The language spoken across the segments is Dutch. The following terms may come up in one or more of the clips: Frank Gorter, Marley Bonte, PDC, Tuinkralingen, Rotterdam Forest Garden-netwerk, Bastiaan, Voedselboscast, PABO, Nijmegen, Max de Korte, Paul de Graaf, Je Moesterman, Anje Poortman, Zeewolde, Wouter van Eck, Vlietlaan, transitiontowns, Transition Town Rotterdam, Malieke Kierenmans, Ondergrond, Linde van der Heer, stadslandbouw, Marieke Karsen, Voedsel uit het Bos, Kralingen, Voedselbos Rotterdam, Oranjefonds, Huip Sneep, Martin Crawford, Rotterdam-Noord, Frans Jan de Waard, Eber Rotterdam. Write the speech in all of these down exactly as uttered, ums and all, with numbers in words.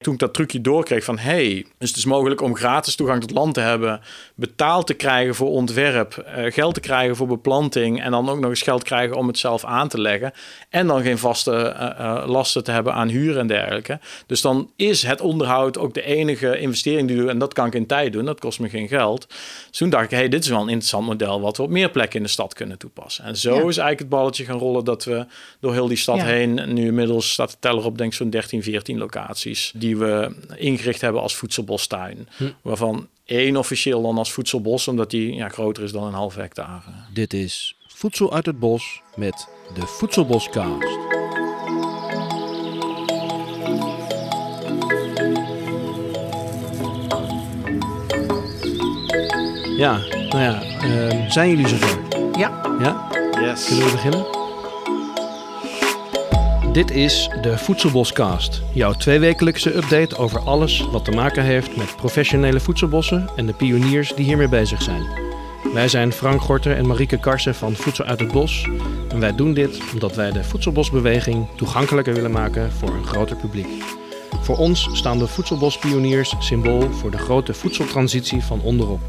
Toen ik dat trucje doorkreeg van hey, dus het is mogelijk om gratis toegang tot land te hebben, betaald te krijgen voor ontwerp, geld te krijgen voor beplanting en dan ook nog eens geld krijgen om het zelf aan te leggen en dan geen vaste uh, lasten te hebben aan huur en dergelijke. Dus dan is het onderhoud ook de enige investering die we doen en dat kan ik in tijd doen, dat kost me geen geld. Dus toen dacht ik, hey, dit is wel een interessant model wat we op meer plekken in de stad kunnen toepassen. En zo ja. is eigenlijk het balletje gaan rollen dat we door heel die stad ja. heen, nu inmiddels staat de teller op denk ik zo'n dertien, veertien locaties die we ingericht hebben als voedselbostuin. Hm. Waarvan één officieel dan als voedselbos, omdat die ja, groter is dan een half hectare. Dit is Voedsel uit het Bos met de Voedselboscast. Ja, nou ja, uh, zijn jullie zover? Ja. Ja? Yes. Kunnen we beginnen? Dit is de Voedselboscast, jouw tweewekelijkse update over alles wat te maken heeft met professionele voedselbossen en de pioniers die hiermee bezig zijn. Wij zijn Frank Gorter en Marieke Karsen van Voedsel uit het Bos en wij doen dit omdat wij de voedselbosbeweging toegankelijker willen maken voor een groter publiek. Voor ons staan de voedselbospioniers symbool voor de grote voedseltransitie van onderop.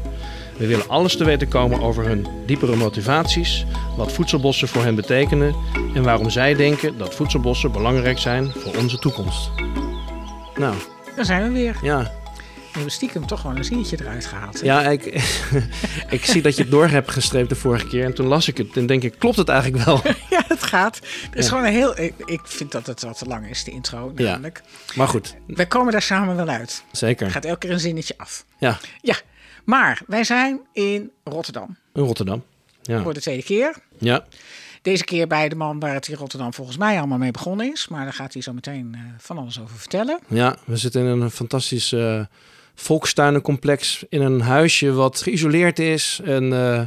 We willen alles te weten komen over hun diepere motivaties, wat voedselbossen voor hen betekenen en waarom zij denken dat voedselbossen belangrijk zijn voor onze toekomst. Nou, daar zijn we weer. Ja. We hebben stiekem toch gewoon een zinnetje eruit gehaald. Hè? Ja, ik, ik zie dat je het door hebt gestreept de vorige keer en toen las ik het en denk ik, klopt het eigenlijk wel? Ja, het gaat. Het is ja. gewoon een heel, ik, ik vind dat het wat te lang is, de intro namelijk. Ja. Maar goed. Wij komen daar samen wel uit. Zeker. Het gaat elke keer een zinnetje af. Ja. Ja. Maar wij zijn in Rotterdam. In Rotterdam, ja. Voor de tweede keer. Ja. Deze keer bij de man waar het in Rotterdam volgens mij allemaal mee begonnen is. Maar daar gaat hij zo meteen van alles over vertellen. Ja, we zitten in een fantastisch uh, volkstuinencomplex. In een huisje wat geïsoleerd is. En... Uh,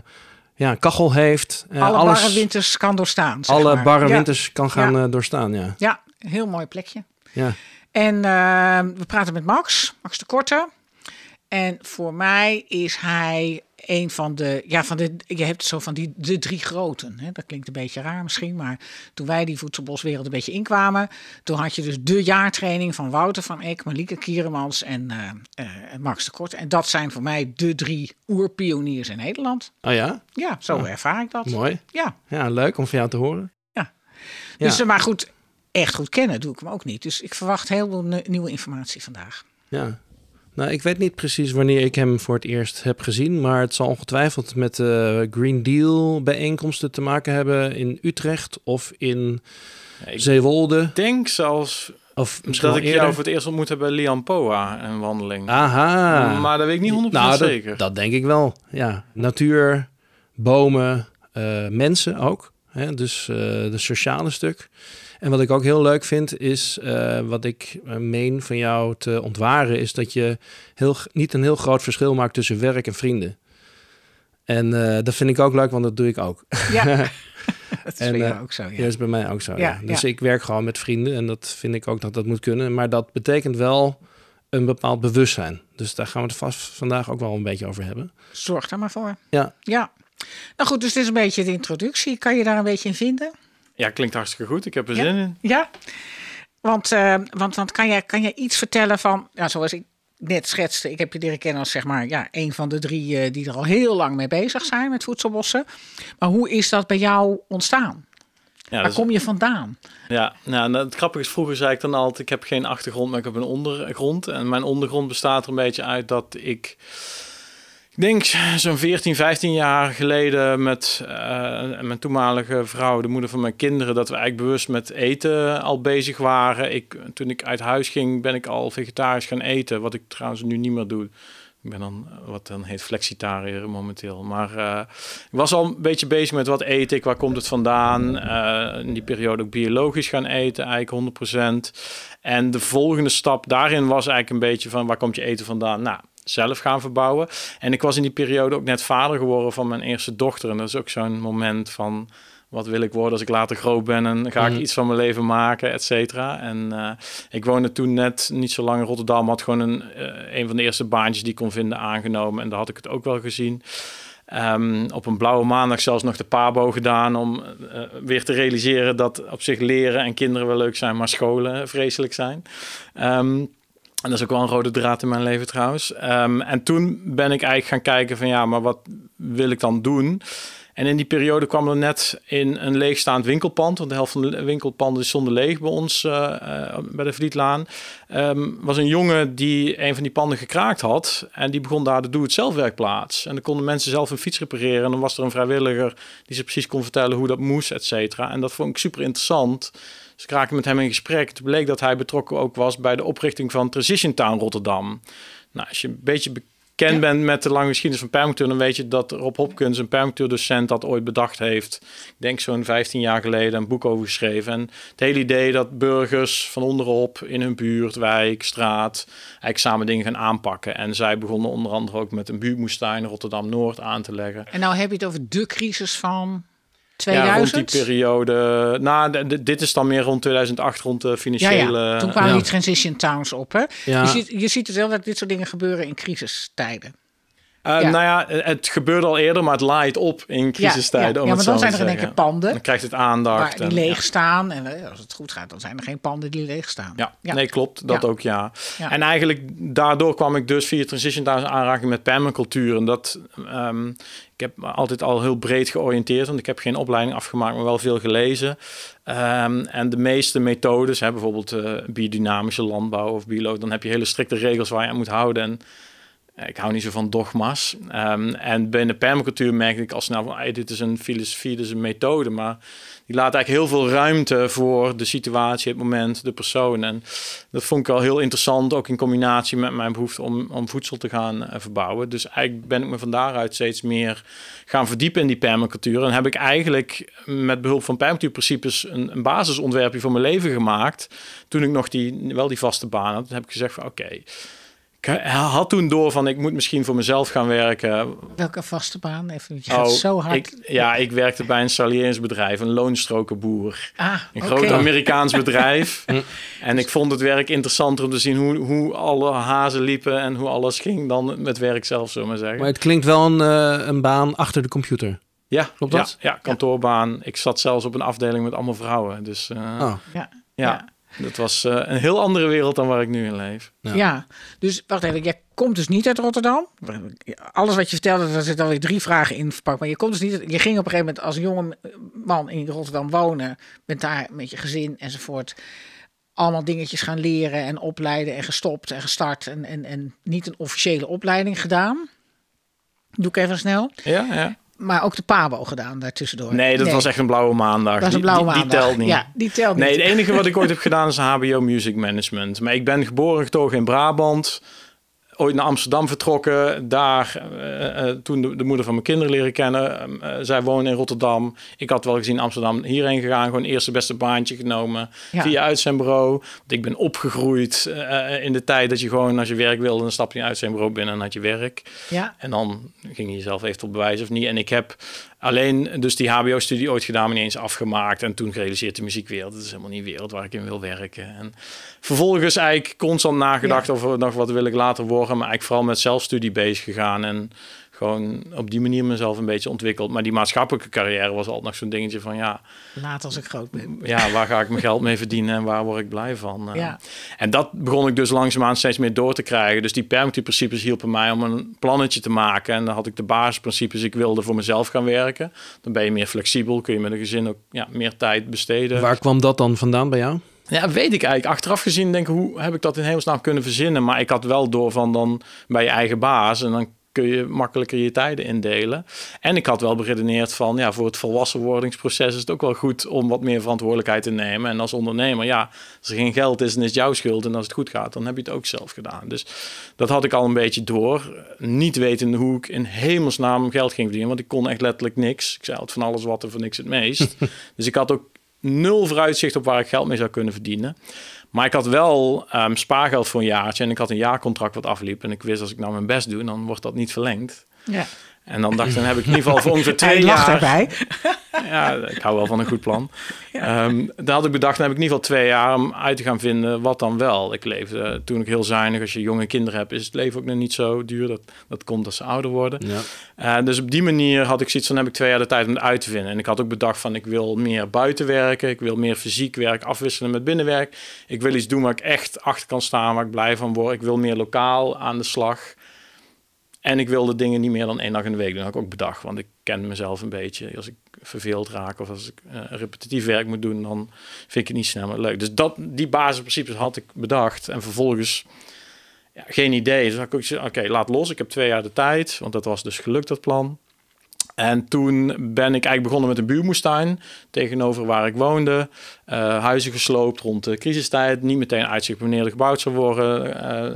Ja, een kachel heeft. Uh, alle alles, barre winters kan doorstaan. Alle zeg maar. barre ja. winters kan gaan ja. Uh, doorstaan, ja. Ja, een heel mooi plekje. Ja. En uh, we praten met Max, Max de Korte. En voor mij is hij een van de... Ja, van de, je hebt zo van die de drie groten. Hè? Dat klinkt een beetje raar misschien, maar toen wij die voedselboswereld een beetje inkwamen... toen had je dus de jaartraining van Wouter van Eck, Malieke Kierenmans en uh, uh, Max de Korte. En dat zijn voor mij de drie oerpioniers in Nederland. Oh ja? Ja, zo oh. ervaar ik dat. Mooi. Ja. Ja, leuk om van jou te horen. Ja. Dus, ja. Maar goed, echt goed kennen doe ik hem ook niet. Dus ik verwacht heel veel nieuwe informatie vandaag. Ja. Nou, ik weet niet precies wanneer ik hem voor het eerst heb gezien, maar het zal ongetwijfeld met de uh, Green Deal bijeenkomsten te maken hebben in Utrecht of in ja, Zeewolde. Ik denk zelfs of dat ik eerder. jou voor het eerst ontmoet heb bij Lian Poa, een wandeling. Aha. Maar dat weet ik niet honderd procent nou, zeker. Dat, dat denk ik wel, ja. Natuur, bomen, uh, mensen ook. Hè? Dus uh, de sociale stuk. En wat ik ook heel leuk vind is, uh, wat ik meen van jou te ontwaren... is dat je heel, niet een heel groot verschil maakt tussen werk en vrienden. En uh, dat vind ik ook leuk, want dat doe ik ook. Ja, dat is en, bij jou uh, ook zo. Ja. Ja, dat is bij mij ook zo. Ja, ja. Dus ja. ik werk gewoon met vrienden en dat vind ik ook dat dat moet kunnen. Maar dat betekent wel een bepaald bewustzijn. Dus daar gaan we het vast vandaag ook wel een beetje over hebben. Zorg daar maar voor. Ja. ja. Nou goed, dus dit is een beetje de introductie. Kan je daar een beetje in vinden? Ja, klinkt hartstikke goed. Ik heb er ja? zin in. Ja, want, uh, want, want kan jij kan jij iets vertellen van... Ja, zoals ik net schetste, ik heb je leren kennen als zeg maar... Ja, een van de drie uh, die er al heel lang mee bezig zijn met voedselbossen. Maar hoe is dat bij jou ontstaan? Ja, Waar kom je vandaan? Ja, nou, het grappige is, vroeger zei ik dan altijd... Ik heb geen achtergrond, maar ik heb een ondergrond. En mijn ondergrond bestaat er een beetje uit dat ik... Ik denk zo'n veertien, vijftien jaar geleden met uh, mijn toenmalige vrouw, de moeder van mijn kinderen, dat we eigenlijk bewust met eten al bezig waren. Ik, toen ik uit huis ging, ben ik al vegetarisch gaan eten, wat ik trouwens nu niet meer doe. Ik ben dan wat dan heet flexitariër momenteel. Maar uh, ik was al een beetje bezig met wat eet ik, waar komt het vandaan. Uh, in die periode ook biologisch gaan eten, eigenlijk honderd procent. En de volgende stap daarin was eigenlijk een beetje van waar komt je eten vandaan? Nou... zelf gaan verbouwen. En ik was in die periode ook net vader geworden van mijn eerste dochter. En dat is ook zo'n moment van... wat wil ik worden als ik later groot ben en ga ik mm. iets van mijn leven maken, et cetera. En uh, ik woonde toen net niet zo lang in Rotterdam. Had gewoon een, uh, een van de eerste baantjes die ik kon vinden aangenomen. En daar had ik het ook wel gezien. Um, op een blauwe maandag zelfs nog de pabo gedaan... om uh, weer te realiseren dat op zich leren en kinderen wel leuk zijn... maar scholen vreselijk zijn. Um, En dat is ook wel een rode draad in mijn leven trouwens. Um, en toen ben ik eigenlijk gaan kijken van ja, maar wat wil ik dan doen? En in die periode kwam er net in een leegstaand winkelpand... want de helft van de winkelpanden stonden leeg bij ons, uh, uh, bij de Vlietlaan. Um, was een jongen die een van die panden gekraakt had... en die begon daar de doe-het-zelf-werkplaats. En dan konden mensen zelf hun fiets repareren... en dan was er een vrijwilliger die ze precies kon vertellen hoe dat moest, et cetera. En dat vond ik super interessant... Dus ik raakte met hem in gesprek. Het bleek dat hij betrokken ook was bij de oprichting van Transition Town Rotterdam. Nou, als je een beetje bekend ja. bent met de lange geschiedenis van permacultuur... dan weet je dat Rob Hopkins, een permacultuurdocent, dat ooit bedacht heeft. Ik denk zo'n vijftien jaar geleden een boek over geschreven. En het hele idee dat burgers van onderop in hun buurt, wijk, straat... eigenlijk samen dingen gaan aanpakken. En zij begonnen onder andere ook met een buurtmoestuin Rotterdam-Noord aan te leggen. En nou heb je het over de crisis van... tweeduizend? Ja, rond die periode. Nou, d- d- dit is dan meer rond tweeduizend acht, rond de financiële... Ja, ja. Toen kwamen ja. die transition towns op, hè? Ja. Je ziet, je ziet het wel dat dit soort dingen gebeuren in crisistijden. Uh, ja. Nou ja, het gebeurde al eerder, maar het laait op in crisistijden. Ja, ja. ja maar dan zijn er in één keer panden. Dan krijgt het aandacht. Die en, leeg staan. Ja. En als het goed gaat, dan zijn er geen panden die leeg staan. Ja, ja. nee, klopt. Dat ja. ook, ja. ja. En eigenlijk daardoor kwam ik dus via Transition Towns aanraking met permacultuur. En dat... Um, ik heb altijd al heel breed georiënteerd, want ik heb geen opleiding afgemaakt, maar wel veel gelezen. Um, en de meeste methodes, hè, bijvoorbeeld uh, biodynamische landbouw of bioloog, dan heb je hele strikte regels waar je aan moet houden. En uh, ik hou niet zo van dogma's. Um, en binnen permacultuur merkte ik al snel van, hey, dit is een filosofie, dit is een methode, maar die laat eigenlijk heel veel ruimte voor de situatie, het moment, de persoon. En dat vond ik wel heel interessant, ook in combinatie met mijn behoefte om, om voedsel te gaan uh, verbouwen. Dus eigenlijk ben ik me van daaruit steeds meer gaan verdiepen in die permacultuur. En heb ik eigenlijk met behulp van permacultuurprincipes een, een basisontwerpje voor mijn leven gemaakt. Toen ik nog die, wel die vaste baan had, dan heb ik gezegd van oké. Okay, ik had toen door van, ik moet misschien voor mezelf gaan werken. Welke vaste baan? Even, je gaat oh, zo hard. Ik, ja, ik werkte bij een salieringsbedrijf, een loonstrokenboer. Ah, een okay. groot Amerikaans bedrijf. En ik vond het werk interessanter om te zien hoe, hoe alle hazen liepen en hoe alles ging dan met werk zelf, zullen we maar zeggen. Maar het klinkt wel een, uh, een baan achter de computer. Ja, klopt dat? Ja, ja, kantoorbaan. Ik zat zelfs op een afdeling met allemaal vrouwen. Dus uh, oh. ja. ja. Dat was uh, een heel andere wereld dan waar ik nu in leef. Ja, ja, dus wacht even. Jij komt dus niet uit Rotterdam. Alles wat je vertelde, daar zitten alweer drie vragen in verpakt. Maar je komt dus niet. Je ging op een gegeven moment als jonge man in Rotterdam wonen. Bent daar met je gezin enzovoort. Allemaal dingetjes gaan leren en opleiden en gestopt en gestart. En, en, en niet een officiële opleiding gedaan. Doe ik even snel. Ja, ja. Maar ook de pabo gedaan daartussendoor. Nee, dat nee. was echt een blauwe maandag. Dat is een blauwe die, die, die maandag. Telt niet. Ja, die telt niet. Nee, het enige wat ik ooit heb gedaan is H B O Music Management. Maar ik ben geboren getogen in Brabant. Ooit naar Amsterdam vertrokken. Daar uh, uh, toen de, de moeder van mijn kinderen leren kennen. Uh, zij woonde in Rotterdam. Ik had wel gezien Amsterdam hierheen gegaan. Gewoon eerste beste baantje genomen. Ja. Via uitzendbureau. Want ik ben opgegroeid uh, in de tijd dat je gewoon als je werk wilde... dan stapte je een uitzendbureau binnen en had je werk. Ja. En dan ging je jezelf even tot bewijs of niet. En ik heb alleen dus die H B O-studie ooit gedaan... maar niet eens afgemaakt. En toen gerealiseerd de muziekwereld. Dat is helemaal niet de wereld waar ik in wil werken. En vervolgens eigenlijk constant nagedacht ja. over nog wat wil ik later worden... maar eigenlijk vooral met zelfstudie bezig gegaan... en gewoon op die manier mezelf een beetje ontwikkeld. Maar die maatschappelijke carrière was altijd nog zo'n dingetje van... ja, laat als ik groot ben. Ja, waar ga ik mijn geld mee verdienen en waar word ik blij van? Ja. En dat begon ik dus langzaamaan steeds meer door te krijgen. Dus die permacultuurprincipes hielpen mij om een plannetje te maken. En dan had ik de basisprincipes, ik wilde voor mezelf gaan werken. Dan ben je meer flexibel, kun je met een gezin ook ja, meer tijd besteden. Waar kwam dat dan vandaan bij jou? Ja, weet ik eigenlijk. Achteraf gezien denk ik, hoe heb ik dat in hemelsnaam kunnen verzinnen? Maar ik had wel door van dan bij je eigen baas en dan kun je makkelijker je tijden indelen. En ik had wel beredeneerd van, ja, voor het volwassenwordingsproces is het ook wel goed om wat meer verantwoordelijkheid te nemen. En als ondernemer, ja, als er geen geld is, dan is het jouw schuld. En als het goed gaat, dan heb je het ook zelf gedaan. Dus dat had ik al een beetje door. Niet wetende hoe ik in hemelsnaam geld ging verdienen, want ik kon echt letterlijk niks. Ik zei altijd van alles wat en voor niks het meest. Dus ik had ook nul vooruitzicht op waar ik geld mee zou kunnen verdienen. Maar ik had wel um, spaargeld voor een jaartje... en ik had een jaarcontract wat afliep... en ik wist als ik nou mijn best doe, dan wordt dat niet verlengd. Ja. En dan dacht ik, dan heb ik in ieder geval voor ongeveer twee jaar... Hij lacht erbij. Ja, ik hou wel van een goed plan. Ja. Um, daar had ik bedacht, dan heb ik in ieder geval twee jaar om uit te gaan vinden wat dan wel. Ik leefde toen ook heel zuinig. Als je jonge kinderen hebt, is het leven ook nog niet zo duur. Dat, dat komt als ze ouder worden. Ja. Uh, dus op die manier had ik zoiets van, heb ik twee jaar de tijd om het uit te vinden. En ik had ook bedacht van, ik wil meer buiten werken. Ik wil meer fysiek werk afwisselen met binnenwerk. Ik wil iets doen waar ik echt achter kan staan, waar ik blij van word. Ik wil meer lokaal aan de slag. En ik wilde dingen niet meer dan één dag in de week doen. Dat had ik ook bedacht, want ik ken mezelf een beetje. Als ik verveeld raak of als ik uh, repetitief werk moet doen, dan vind ik het niet snel maar leuk. Dus dat, die basisprincipes had ik bedacht. En vervolgens, ja, geen idee. Dus had ik ook gezegd, oké, laat los. Ik heb twee jaar de tijd, want dat was dus gelukt, dat plan. En toen ben ik eigenlijk begonnen met een buurmoestuin tegenover waar ik woonde. Uh, huizen gesloopt rond de crisistijd. Niet meteen uitzicht op wanneer er gebouwd zou worden. Uh,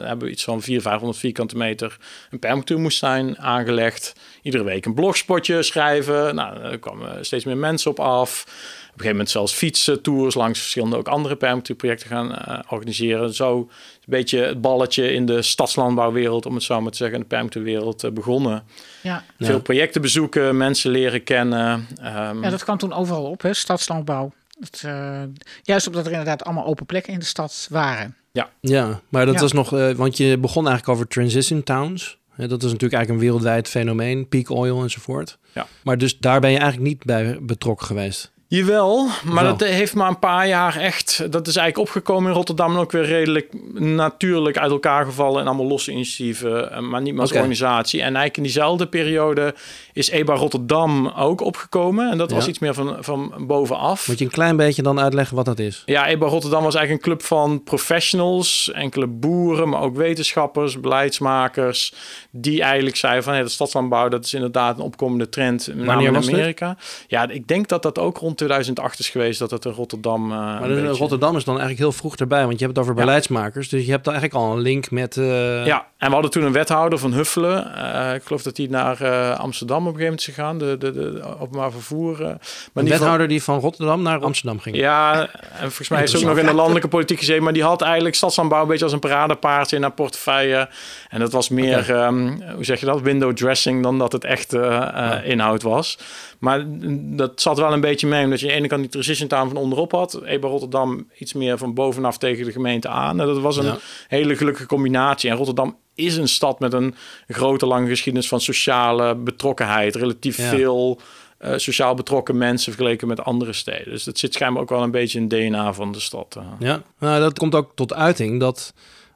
hebben we iets van vierhonderd, vijfhonderd vierkante meter een permacultuurmoestuin aangelegd. Iedere week een blogspotje schrijven. Nou, er kwamen steeds meer mensen op af. Op een gegeven moment zelfs fietsen, tours langs verschillende ook andere permacultuurprojecten gaan uh, organiseren. Zo een beetje het balletje in de stadslandbouwwereld, om het zo maar te zeggen, in de permacultuurwereld uh, begonnen. Ja. Veel ja. projecten bezoeken, mensen leren kennen. Um... Ja, dat kwam toen overal op, hè? Stadslandbouw. Dat, uh, juist omdat er inderdaad allemaal open plekken in de stad waren. Ja, ja maar dat ja. was nog, uh, want je begon eigenlijk over transition towns. Dat is natuurlijk eigenlijk een wereldwijd fenomeen, peak oil enzovoort. Ja. Maar dus daar ben je eigenlijk niet bij betrokken geweest. Jawel, maar Wel. dat heeft maar een paar jaar echt... Dat is eigenlijk opgekomen in Rotterdam en ook weer redelijk natuurlijk uit elkaar gevallen en allemaal losse initiatieven, maar niet meer als okay. organisatie. En eigenlijk in diezelfde periode is Eber Rotterdam ook opgekomen en dat ja. was iets meer van, van bovenaf. Moet je een klein beetje dan uitleggen wat dat is? Ja, Eber Rotterdam was eigenlijk een club van professionals, enkele boeren, maar ook wetenschappers, beleidsmakers, die eigenlijk zeiden van hey, de stadslandbouw, dat is inderdaad een opkomende trend, met name in Amerika. Ja, ik denk dat dat ook rond tweeduizend acht is geweest dat het in Rotterdam... Uh, maar dus beetje... Rotterdam is dan eigenlijk heel vroeg erbij, want je hebt het over ja. beleidsmakers, dus je hebt eigenlijk al een link met... Uh... Ja, en we hadden toen een wethouder van Huffelen. Uh, ik geloof dat hij naar uh, Amsterdam op een gegeven moment is gegaan, de, de, de openbaar vervoer. Uh, maar een die wethouder van... die van Rotterdam naar Amsterdam ging. Ja, en volgens mij is hij ook nog in de landelijke politiek gezeten, maar die had eigenlijk stadslandbouw een beetje als een paradepaard in haar portefeuille. En dat was meer, okay. um, hoe zeg je dat, window dressing dan dat het echt uh, ja. uh, inhoud was. Maar dat zat wel een beetje mee, omdat je aan de ene kant die transition town van onderop had. Eber Rotterdam iets meer van bovenaf tegen de gemeente aan. En dat was een ja. hele gelukkige combinatie. En Rotterdam is een stad met een grote lange geschiedenis van sociale betrokkenheid. Relatief ja. veel uh, sociaal betrokken mensen vergeleken met andere steden. Dus dat zit schijnbaar ook wel een beetje in het D N A van de stad. Ja, nou, dat komt ook tot uiting dat...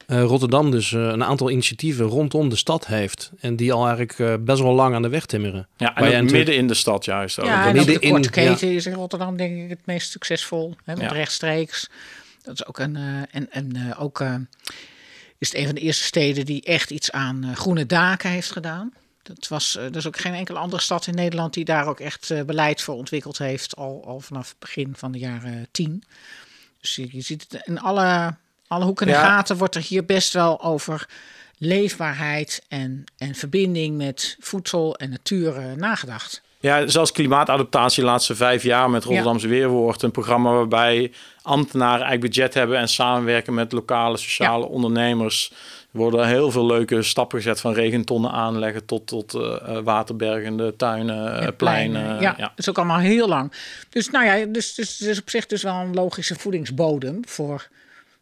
Uh, Rotterdam dus uh, een aantal initiatieven rondom de stad heeft. En die al eigenlijk uh, best wel lang aan de weg timmeren. Ja, en, en midden natuurlijk... in de stad juist. Ook. Ja, en midden de korte keten ja. is in Rotterdam denk ik het meest succesvol. Hè, met ja. rechtstreeks. Dat is ook een... Uh, en en uh, ook uh, is het een van de eerste steden die echt iets aan uh, groene daken heeft gedaan. Dat was, uh, dat is ook geen enkele andere stad in Nederland die daar ook echt uh, beleid voor ontwikkeld heeft. Al, al vanaf het begin van de jaren tien. Dus je, je ziet het in alle... Alle hoeken en ja. gaten wordt er hier best wel over leefbaarheid en, en verbinding met voedsel en natuur uh, nagedacht. Ja, zelfs klimaatadaptatie de laatste vijf jaar met Rotterdamse ja. Weerwoord. Een programma waarbij ambtenaren eigen budget hebben en samenwerken met lokale sociale ja. ondernemers. Er worden heel veel leuke stappen gezet van regentonnen aanleggen tot, tot uh, waterbergende tuinen, ja, pleinen. pleinen. Ja, ja, dat is ook allemaal heel lang. Dus nou ja, dus, dus, dus op zich dus wel een logische voedingsbodem voor...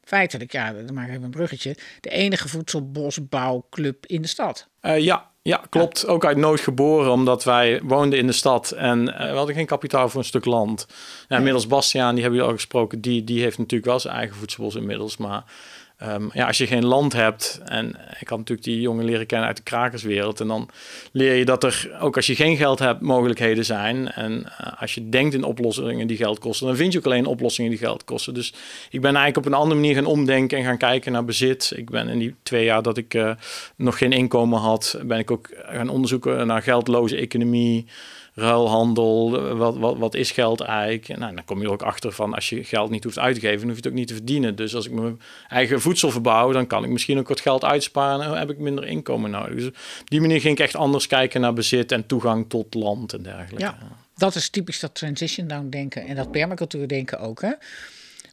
Feitelijk, ja, dan maak ik even een bruggetje. De enige voedselbosbouwclub in de stad. Uh, ja, ja, klopt. Ook uit nood geboren, omdat wij woonden in de stad. En uh, we hadden geen kapitaal voor een stuk land. Nou, inmiddels Bastiaan, die hebben jullie al gesproken. Die, die heeft natuurlijk wel zijn eigen voedselbos inmiddels. Maar um, ja, als je geen land hebt. En ik had natuurlijk die jongen leren kennen uit de krakerswereld. En dan leer je dat er, ook als je geen geld hebt, mogelijkheden zijn. En uh, als je denkt in oplossingen die geld kosten. Dan vind je ook alleen oplossingen die geld kosten. Dus ik ben eigenlijk op een andere manier gaan omdenken. En gaan kijken naar bezit. Ik ben in die twee jaar dat ik uh, nog geen inkomen had. Ben ik ook gaan onderzoeken naar geldloze economie. Ruilhandel, wat, wat, wat is geld eigenlijk? Nou, dan kom je er ook achter van als je geld niet hoeft uit te geven, dan hoef je het ook niet te verdienen. Dus als ik mijn eigen voedsel verbouw, dan kan ik misschien ook wat geld uitsparen en dan heb ik minder inkomen nodig. Dus op die manier ging ik echt anders kijken naar bezit en toegang tot land en dergelijke. Ja, dat is typisch dat transition down denken en dat permacultuur denken ook. Hè?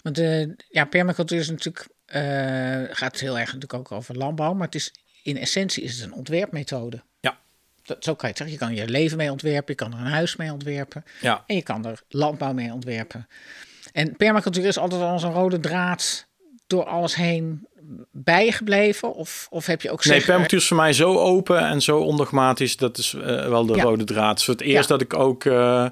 Want uh, ja, permacultuur is natuurlijk, uh, gaat heel erg natuurlijk ook over landbouw, maar het is, in essentie is het een ontwerpmethode. Dat, zo kan je het zeggen. Je kan je leven mee ontwerpen, je kan er een huis mee ontwerpen. Ja. En je kan er landbouw mee ontwerpen. En permacultuur is altijd al zo'n rode draad door alles heen bijgebleven? Of, of heb je ook... Nee, permacultuur is voor mij zo open en zo ondogmatisch. Dat is uh, wel de ja. rode draad. Voor het eerst ja. dat ik ook uh, uh,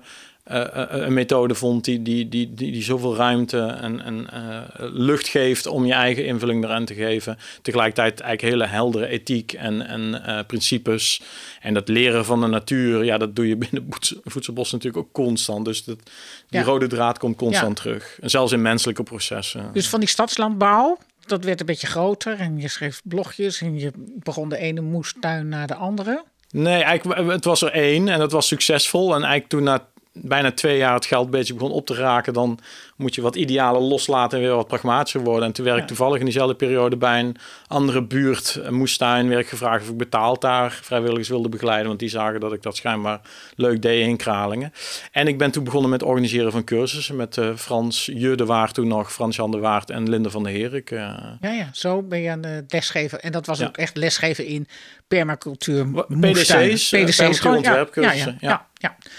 uh, een methode vond die, die, die, die, die zoveel ruimte en, en uh, lucht geeft om je eigen invulling eraan te geven. Tegelijkertijd eigenlijk hele heldere ethiek en, en uh, principes. En dat leren van de natuur, ja, dat doe je binnen Voedselbos natuurlijk ook constant. Dus dat, die ja. rode draad komt constant ja. terug. En zelfs in menselijke processen. Dus van die stadslandbouw, dat werd een beetje groter en je schreef blogjes en je begon de ene moestuin na de andere. Nee, eigenlijk, het was er één en dat was succesvol. En eigenlijk toen na bijna twee jaar het geld een beetje begon op te raken, dan moet je wat idealen loslaten en weer wat pragmatischer worden. En toen werd ik ja. toevallig in diezelfde periode bij een andere buurt, een moestuin, werd ik gevraagd of ik betaald daar vrijwilligers wilde begeleiden, want die zagen dat ik dat schijnbaar leuk deed in Kralingen. En ik ben toen begonnen met organiseren van cursussen met uh, Frans Jan de Waard toen nog, Frans Jan de Waard en Linde van der Heer. Ik, uh... Ja, ja, zo ben je aan de lesgever. En dat was ja. ook echt lesgeven in permacultuur, moestuin. P D C's, P D C's, ontwerpcursussen. Ja, ja, ja. ja, ja.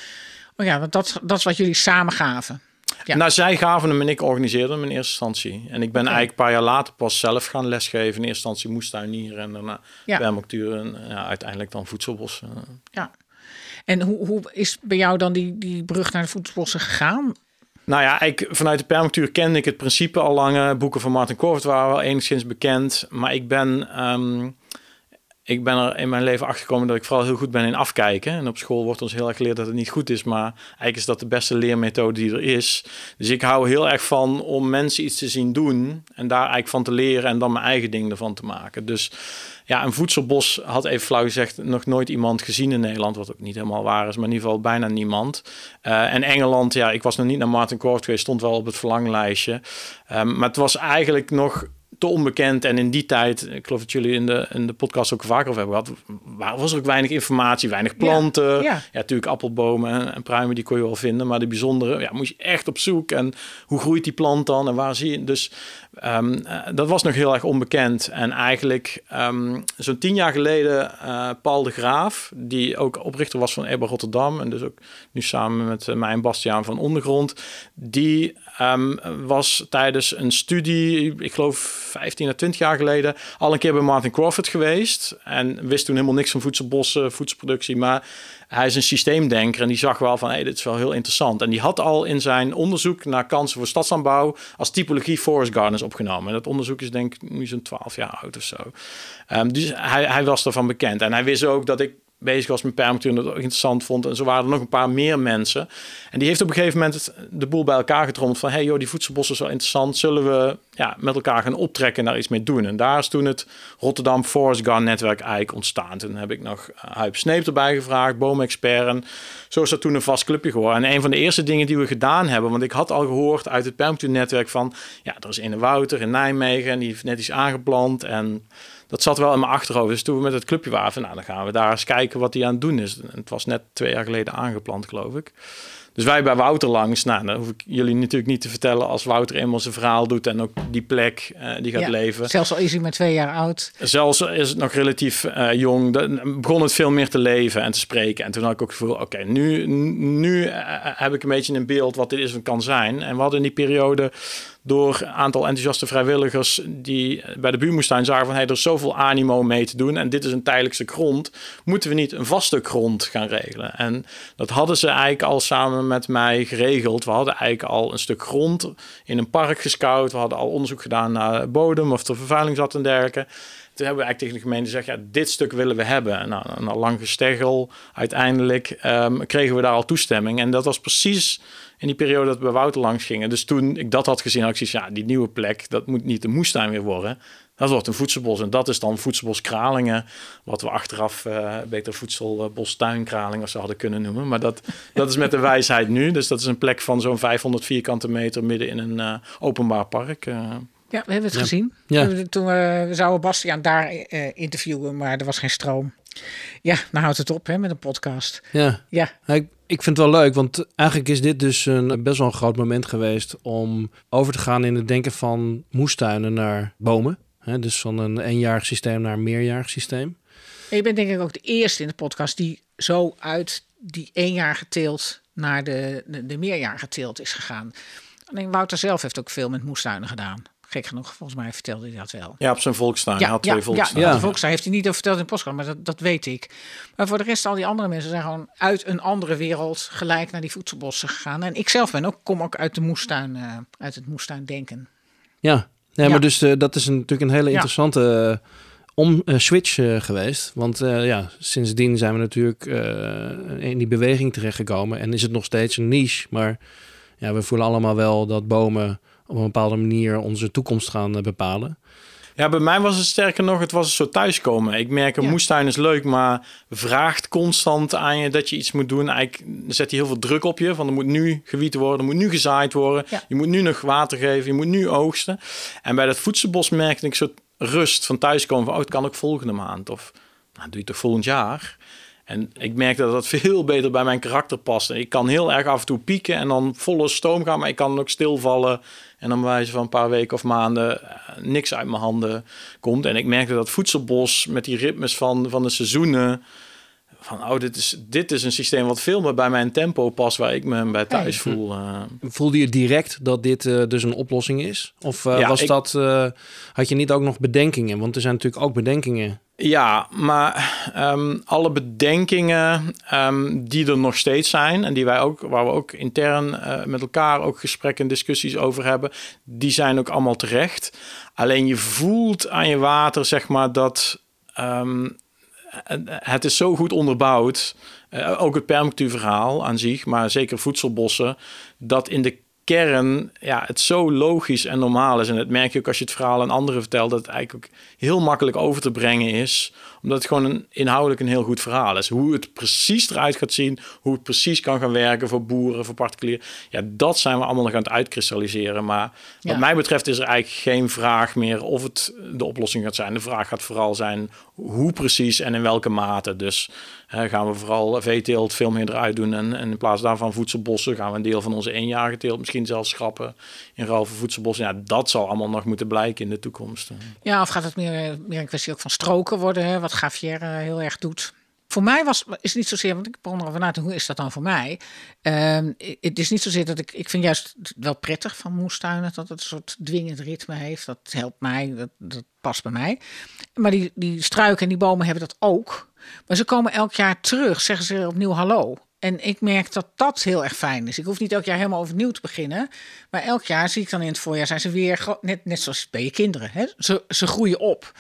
Oh ja, want dat, dat is wat jullie samen gaven. Ja. Nou, zij gaven hem en ik organiseerde hem in eerste instantie. En ik ben okay. eigenlijk een paar jaar later pas zelf gaan lesgeven. In eerste instantie moestuinier en daarna ja. permacultuur en ja, uiteindelijk dan voedselbossen. Ja. En hoe, hoe is bij jou dan die, die brug naar de voedselbossen gegaan? Nou ja, ik, vanuit de permacultuur kende ik het principe al lang. Boeken van Martin Crawford waren wel enigszins bekend. Maar ik ben... Um, Ik ben er in mijn leven achtergekomen dat ik vooral heel goed ben in afkijken. En op school wordt ons heel erg geleerd dat het niet goed is. Maar eigenlijk is dat de beste leermethode die er is. Dus ik hou heel erg van om mensen iets te zien doen. En daar eigenlijk van te leren en dan mijn eigen ding ervan te maken. Dus ja, een voedselbos had, even flauw gezegd, nog nooit iemand gezien in Nederland. Wat ook niet helemaal waar is, maar in ieder geval bijna niemand. Uh, en Engeland, ja, ik was nog niet naar Martin Crawford geweest. Stond wel op het verlanglijstje. Um, maar het was eigenlijk nog te onbekend. En in die tijd, ik geloof dat jullie in de, in de podcast ook vaker over hebben gehad, was er ook weinig informatie, weinig planten. Ja, ja. ja natuurlijk appelbomen en, en pruimen, die kon je wel vinden. Maar de bijzondere, ja, moest je echt op zoek. En hoe groeit die plant dan? En waar zie je? Dus um, dat was nog heel erg onbekend. En eigenlijk um, zo'n tien jaar geleden, uh, Paul de Graaf, die ook oprichter was van Eber Rotterdam, en dus ook nu samen met mij en Bastiaan van Ondergrond, die um, was tijdens een studie, ik geloof vijftien à twintig jaar geleden, al een keer bij Martin Crawford geweest. En wist toen helemaal niks van voedselbossen, voedselproductie. Maar hij is een systeemdenker en die zag wel van, hé, hey, dit is wel heel interessant. En die had al in zijn onderzoek naar kansen voor stadslandbouw als typologie forest gardens opgenomen. En dat onderzoek is denk ik nu zo'n twaalf jaar oud of zo. Um, dus hij, hij was daarvan bekend. En hij wist ook dat ik bezig was met permacultuur en dat ook interessant vond. En zo waren er nog een paar meer mensen. En die heeft op een gegeven moment de boel bij elkaar getrommeld van, hé hey joh, die voedselbossen is wel interessant. Zullen we ja, met elkaar gaan optrekken en daar iets mee doen? En daar is toen het Rotterdam Forest Garden-netwerk eigenlijk ontstaan. Toen heb ik nog Huip Sneep erbij gevraagd, boomexpert. En zo is dat toen een vast clubje geworden. En een van de eerste dingen die we gedaan hebben, want ik had al gehoord uit het permacultuur-netwerk van, ja, er is een Wouter in Nijmegen en die heeft net iets aangeplant en dat zat wel in mijn achterhoofd. Dus toen we met het clubje waren van, nou, dan gaan we daar eens kijken wat hij aan het doen is. Het was net twee jaar geleden aangeplant, geloof ik. Dus wij bij Wouter langs. Nou, dat hoef ik jullie natuurlijk niet te vertellen, als Wouter eenmaal zijn verhaal doet en ook die plek uh, die gaat ja, leven. Zelfs al is hij maar twee jaar oud. Zelfs is het nog relatief uh, jong. Dan begon het veel meer te leven en te spreken. En toen had ik ook het gevoel, oké, okay, nu, nu uh, heb ik een beetje een beeld wat dit is en kan zijn. En we hadden in die periode door een aantal enthousiaste vrijwilligers die bij de buurmoestuin zagen van, hey, er is zoveel animo mee te doen en dit is een tijdelijk stuk grond. Moeten we niet een vast stuk grond gaan regelen? En dat hadden ze eigenlijk al samen met mij geregeld. We hadden eigenlijk al een stuk grond in een park gescout. We hadden al onderzoek gedaan naar bodem of er vervuiling zat en dergelijke. Toen hebben we eigenlijk tegen de gemeente gezegd, ja, dit stuk willen we hebben. Nou, na lang gesteggel uiteindelijk um, kregen we daar al toestemming. En dat was precies in die periode dat we bij Wouter langs gingen. Dus toen ik dat had gezien, had ik zoiets, ja, die nieuwe plek, dat moet niet de moestuin weer worden. Dat wordt een voedselbos. En dat is dan Voedselbos Kralingen, wat we achteraf uh, beter Voedselbos Tuinkralingen of zo hadden kunnen noemen. Maar dat, dat is met de wijsheid nu. Dus dat is een plek van zo'n vijfhonderd vierkante meter midden in een uh, openbaar park. Uh, Ja, we hebben het ja. gezien. Ja. Toen we, we zouden Bastiaan daar uh, interviewen, maar er was geen stroom. Ja, nou houdt het op hè, met een podcast. Ja, ja. Ik, ik vind het wel leuk, want eigenlijk is dit dus een best wel een groot moment geweest om over te gaan in het denken van moestuinen naar bomen. Hè, dus van een eenjarig systeem naar een meerjarig systeem. En je bent denk ik ook de eerste in de podcast die zo uit die eenjarige teelt naar de, de, de meerjarige teelt is gegaan. Alleen Wouter zelf heeft ook veel met moestuinen gedaan. Gek genoeg, volgens mij vertelde hij dat wel. Ja, op zijn volkstuin. Ja, hij had ja, twee volkstuinen. Ja, ja, de volkstuin heeft hij niet over verteld in de podcast, maar dat, dat weet ik. Maar voor de rest, al die andere mensen zijn gewoon uit een andere wereld gelijk naar die voedselbossen gegaan. En ik zelf ben ook, kom ook uit de moestuin, uh, uit het moestuindenken. Ja, nee, ja. maar dus uh, dat is een, natuurlijk een hele interessante uh, om, uh, switch uh, geweest. Want uh, ja, sindsdien zijn we natuurlijk uh, in die beweging terechtgekomen. En is het nog steeds een niche, maar ja, we voelen allemaal wel dat bomen op een bepaalde manier onze toekomst gaan bepalen. Ja, bij mij was het sterker nog, het was een soort thuiskomen. Ik merk, een ja. moestuin is leuk, maar vraagt constant aan je dat je iets moet doen. Eigenlijk zet hij heel veel druk op je, van er moet nu gewiet worden, er moet nu gezaaid worden. Ja. Je moet nu nog water geven, je moet nu oogsten. En bij dat voedselbos merkte ik een soort rust van thuiskomen. Van, oh, het kan ook volgende maand. Of, nou, doe je toch volgend jaar. En ik merk dat dat veel beter bij mijn karakter past. Ik kan heel erg af en toe pieken en dan volle stoom gaan, maar ik kan ook stilvallen. En dan wijze van een paar weken of maanden niks uit mijn handen komt. En ik merkte dat voedselbos met die ritmes van, van de seizoenen. Van oh, dit is, dit is een systeem wat veel meer bij mijn tempo past, waar ik me bij thuis hey. voel. Uh. Voelde je direct dat dit uh, dus een oplossing is? Of uh, ja, was ik... dat, uh, had je niet ook nog bedenkingen? Want er zijn natuurlijk ook bedenkingen. Ja, maar um, alle bedenkingen um, die er nog steeds zijn en die wij ook, waar we ook intern uh, met elkaar ook gesprekken en discussies over hebben, die zijn ook allemaal terecht. Alleen je voelt aan je water, zeg maar, dat um, het is zo goed onderbouwd, uh, ook het permacultuurverhaal aan zich, maar zeker voedselbossen, dat in de kern, ja, het zo logisch en normaal is. En dat merk je ook als je het verhaal aan anderen vertelt, dat het eigenlijk ook heel makkelijk over te brengen is, omdat het gewoon een, inhoudelijk een heel goed verhaal is. Hoe het precies eruit gaat zien, hoe het precies kan gaan werken voor boeren, voor particulieren. Ja, dat zijn we allemaal nog aan het uitkristalliseren. Maar wat ja. mij betreft is er eigenlijk geen vraag meer of het de oplossing gaat zijn. De vraag gaat vooral zijn hoe precies en in welke mate. Dus uh, gaan we vooral veeteelt veel meer eruit doen en, en in plaats daarvan voedselbossen gaan we een deel van onze eenjarige teelt misschien zelfs schrappen in ruil voor voedselbossen. Ja, dat zal allemaal nog moeten blijken in de toekomst. Ja, of gaat het meer, meer een kwestie ook van stroken worden, hè? Wat Gavier uh, heel erg doet. Voor mij was, is niet zozeer, want ik begon erover na te hoe is dat dan voor mij? Uh, het is niet zozeer dat ik, ik vind juist wel prettig van moestuinen, dat het een soort dwingend ritme heeft. Dat helpt mij, dat, dat past bij mij. Maar die, die struiken en die bomen hebben dat ook. Maar ze komen elk jaar terug, zeggen ze opnieuw hallo. En ik merk dat dat heel erg fijn is. Ik hoef niet elk jaar helemaal overnieuw te beginnen. Maar elk jaar zie ik dan in het voorjaar zijn ze weer, gro- net, net zoals bij je kinderen, hè? Ze, ze groeien op.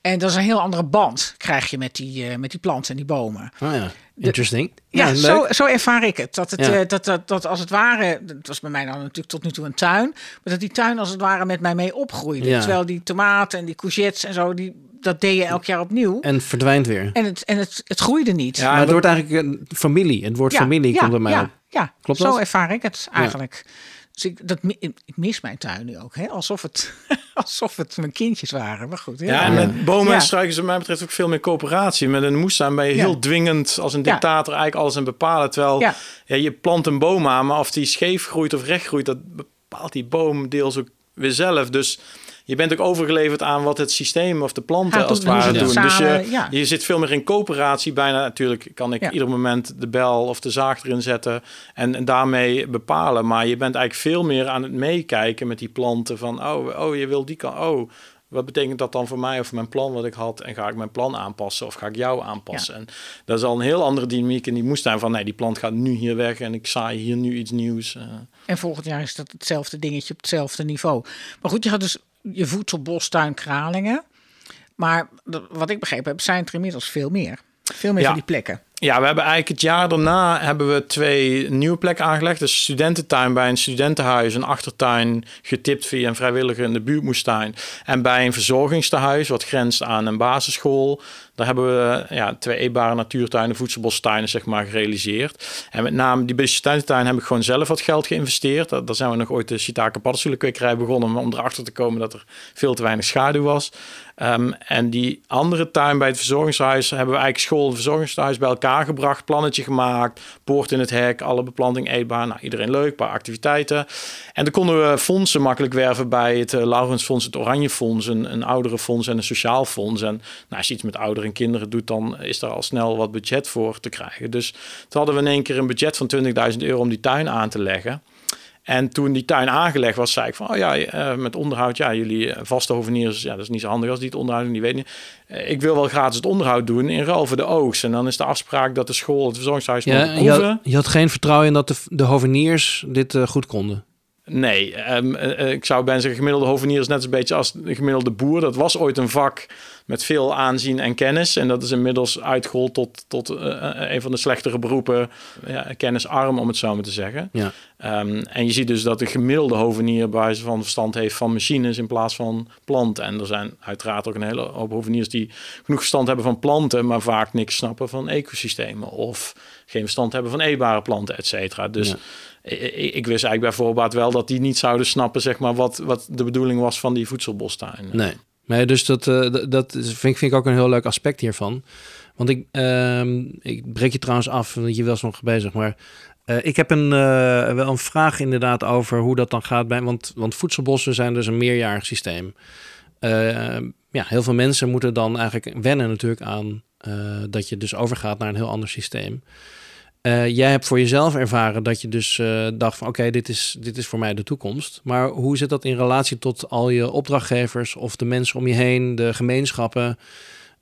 En dat is een heel andere band, krijg je met die, uh, met die planten en die bomen. Oh ja, interesting. De, ja, ja zo, zo ervaar ik het. Dat, het ja. uh, dat, dat, dat als het ware, dat was bij mij dan natuurlijk tot nu toe een tuin, maar dat die tuin als het ware met mij mee opgroeide. Ja. Terwijl die tomaten en die courgettes en zo, die, dat deed je elk jaar opnieuw. En verdwijnt weer. En het, en het, het groeide niet. Ja, maar het wordt eigenlijk een familie. Het woord ja, familie ja, komt bij mij ja, op. Ja, klopt zo dat? Ervaar ik het eigenlijk. Ja. Dus ik, dat, ik mis mijn tuin nu ook, hè? Alsof het... Alsof het mijn kindjes waren, maar goed. Ja, ja en met bomen en struiken is wat mij betreft ook veel meer coöperatie. Met een moestuin ben je ja. heel dwingend als een dictator ja. eigenlijk alles aan bepalen. Terwijl ja. Ja, je plant een boom aan, maar of die scheef groeit of recht groeit, dat bepaalt die boom deels ook weer zelf. Dus je bent ook overgeleverd aan wat het systeem of de planten Gaat als het ware doen. Samen, dus je, ja. je zit veel meer in coöperatie. Bijna natuurlijk kan ik ja. ieder moment de bel of de zaag erin zetten en, en daarmee bepalen. Maar je bent eigenlijk veel meer aan het meekijken met die planten. Van oh, oh je wil die kan. Oh, wat betekent dat dan voor mij of mijn plan wat ik had? En ga ik mijn plan aanpassen of ga ik jou aanpassen? Ja. En dat is al een heel andere dynamiek in die moestuin. Van nee, die plant gaat nu hier weg en ik zaai hier nu iets nieuws. En volgend jaar is dat hetzelfde dingetje op hetzelfde niveau. Maar goed, je gaat dus je voedselbos, tuin, Kralingen. Maar wat ik begrepen heb, zijn er inmiddels veel meer. Veel meer ja. van die plekken. Ja, we hebben eigenlijk het jaar daarna hebben we twee nieuwe plekken aangelegd. Dus studententuin bij een studentenhuis, een achtertuin getipt via een vrijwilliger in de buurtmoestuin. En bij een verzorgingstehuis, wat grenst aan een basisschool. Daar hebben we ja, twee eetbare natuurtuinen, voedselbostuinen zeg maar, gerealiseerd. En met name die studententuin heb ik gewoon zelf wat geld geïnvesteerd. Daar zijn we nog ooit de shiitake paddenstoelenkwekerij begonnen, om erachter te komen dat er veel te weinig schaduw was. Um, en die andere tuin bij het verzorgingshuis hebben we eigenlijk school en verzorgingstehuis bij elkaar elkaar gebracht, plannetje gemaakt, poort in het hek, alle beplanting eetbaar. Nou, iedereen leuk, een paar activiteiten. En dan konden we fondsen makkelijk werven bij het Laurensfonds, het Oranjefonds, een, een ouderenfonds en een sociaal fonds. En nou, als je iets met ouderen en kinderen doet, dan is daar al snel wat budget voor te krijgen. Dus toen hadden we in één keer een budget van twintigduizend euro om die tuin aan te leggen. En toen die tuin aangelegd was, zei ik van, oh ja, met onderhoud, ja, jullie vaste hoveniers, ja, dat is niet zo handig als die het onderhoud doen, die weet niet. Ik wil wel gratis het onderhoud doen in ruil voor de oogst. En dan is de afspraak dat de school het verzorgingshuis moet proeven. Ja, je had, je had geen vertrouwen in dat de, de hoveniers dit uh, goed konden? Nee, um, uh, ik zou bijna zeggen, gemiddelde hovenier is net een beetje als de gemiddelde boer. Dat was ooit een vak met veel aanzien en kennis. En dat is inmiddels uitgehold tot, tot uh, een van de slechtere beroepen. Ja, kennisarm, om het zo maar te zeggen. Ja. Um, en je ziet dus dat de gemiddelde hovenier bij wijze van verstand heeft van machines in plaats van planten. En er zijn uiteraard ook een hele hoop hoveniers die genoeg verstand hebben van planten, maar vaak niks snappen van ecosystemen. Of geen verstand hebben van eetbare planten, et cetera. Dus ja. Ik, ik wist eigenlijk bij voorbaat wel dat die niet zouden snappen, zeg maar, wat, wat de bedoeling was van die voedselbostuin. Nee, nee, dus dat, uh, dat vind, vind ik ook een heel leuk aspect hiervan. Want ik, uh, ik breek je trouwens af, want je was nog bezig, maar uh, ik heb een, uh, wel een vraag inderdaad over hoe dat dan gaat bij, want, want voedselbossen zijn dus een meerjarig systeem. Uh, ja, heel veel mensen moeten dan eigenlijk wennen natuurlijk aan uh, dat je dus overgaat naar een heel ander systeem. Uh, jij hebt voor jezelf ervaren dat je dus uh, dacht van oké, okay, dit, is, dit is voor mij de toekomst. Maar hoe zit dat in relatie tot al je opdrachtgevers of de mensen om je heen, de gemeenschappen?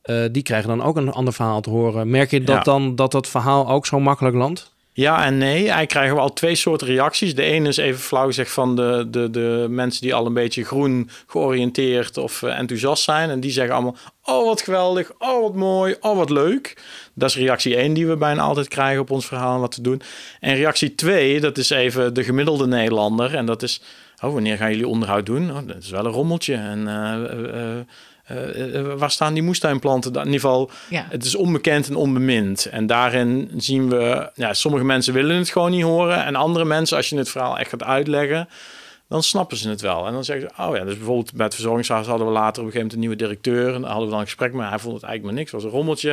Uh, die krijgen dan ook een ander verhaal te horen. Merk je dat ja. dan dat dat verhaal ook zo makkelijk landt? Ja en nee. Eigenlijk krijgen we al twee soorten reacties. De ene is even flauw gezegd van de, de, de mensen die al een beetje groen georiënteerd of uh, enthousiast zijn. En die zeggen allemaal, oh wat geweldig, oh wat mooi, oh wat leuk. Dat is reactie één die we bijna altijd krijgen op ons verhaal en wat te doen. En reactie twee, dat is even de gemiddelde Nederlander. En dat is, oh wanneer gaan jullie onderhoud doen? Oh, dat is wel een rommeltje en... Uh, uh, Uh, waar staan die moestuinplanten? In ieder geval, ja. Het is onbekend en onbemind. En daarin zien we... Ja, sommige mensen willen het gewoon niet horen. En andere mensen, als je het verhaal echt gaat uitleggen, dan snappen ze het wel. En dan zeggen ze, oh ja, dus bijvoorbeeld bij het verzorgingshuis hadden we later op een gegeven moment een nieuwe directeur. En daar hadden we dan een gesprek mee. Hij vond het eigenlijk maar niks. Het was een rommeltje.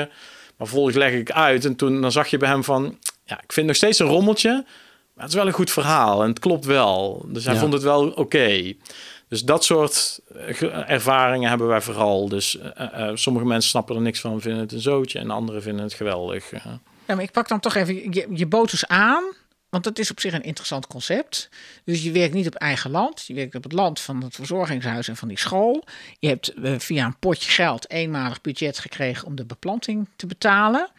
Maar vervolgens leg ik uit. En toen dan zag je bij hem van, ja, ik vind het nog steeds een rommeltje. Maar het is wel een goed verhaal. En het klopt wel. Dus hij ja. vond het wel oké. Okay. Dus dat soort ervaringen hebben wij vooral. Dus uh, uh, sommige mensen snappen er niks van, vinden het een zootje. En anderen vinden het geweldig. Ja, maar ik pak dan toch even je, je boot aan. Want dat is op zich een interessant concept. Dus je werkt niet op eigen land. Je werkt op het land van het verzorgingshuis en van die school. Je hebt uh, via een potje geld eenmalig budget gekregen om de beplanting te betalen.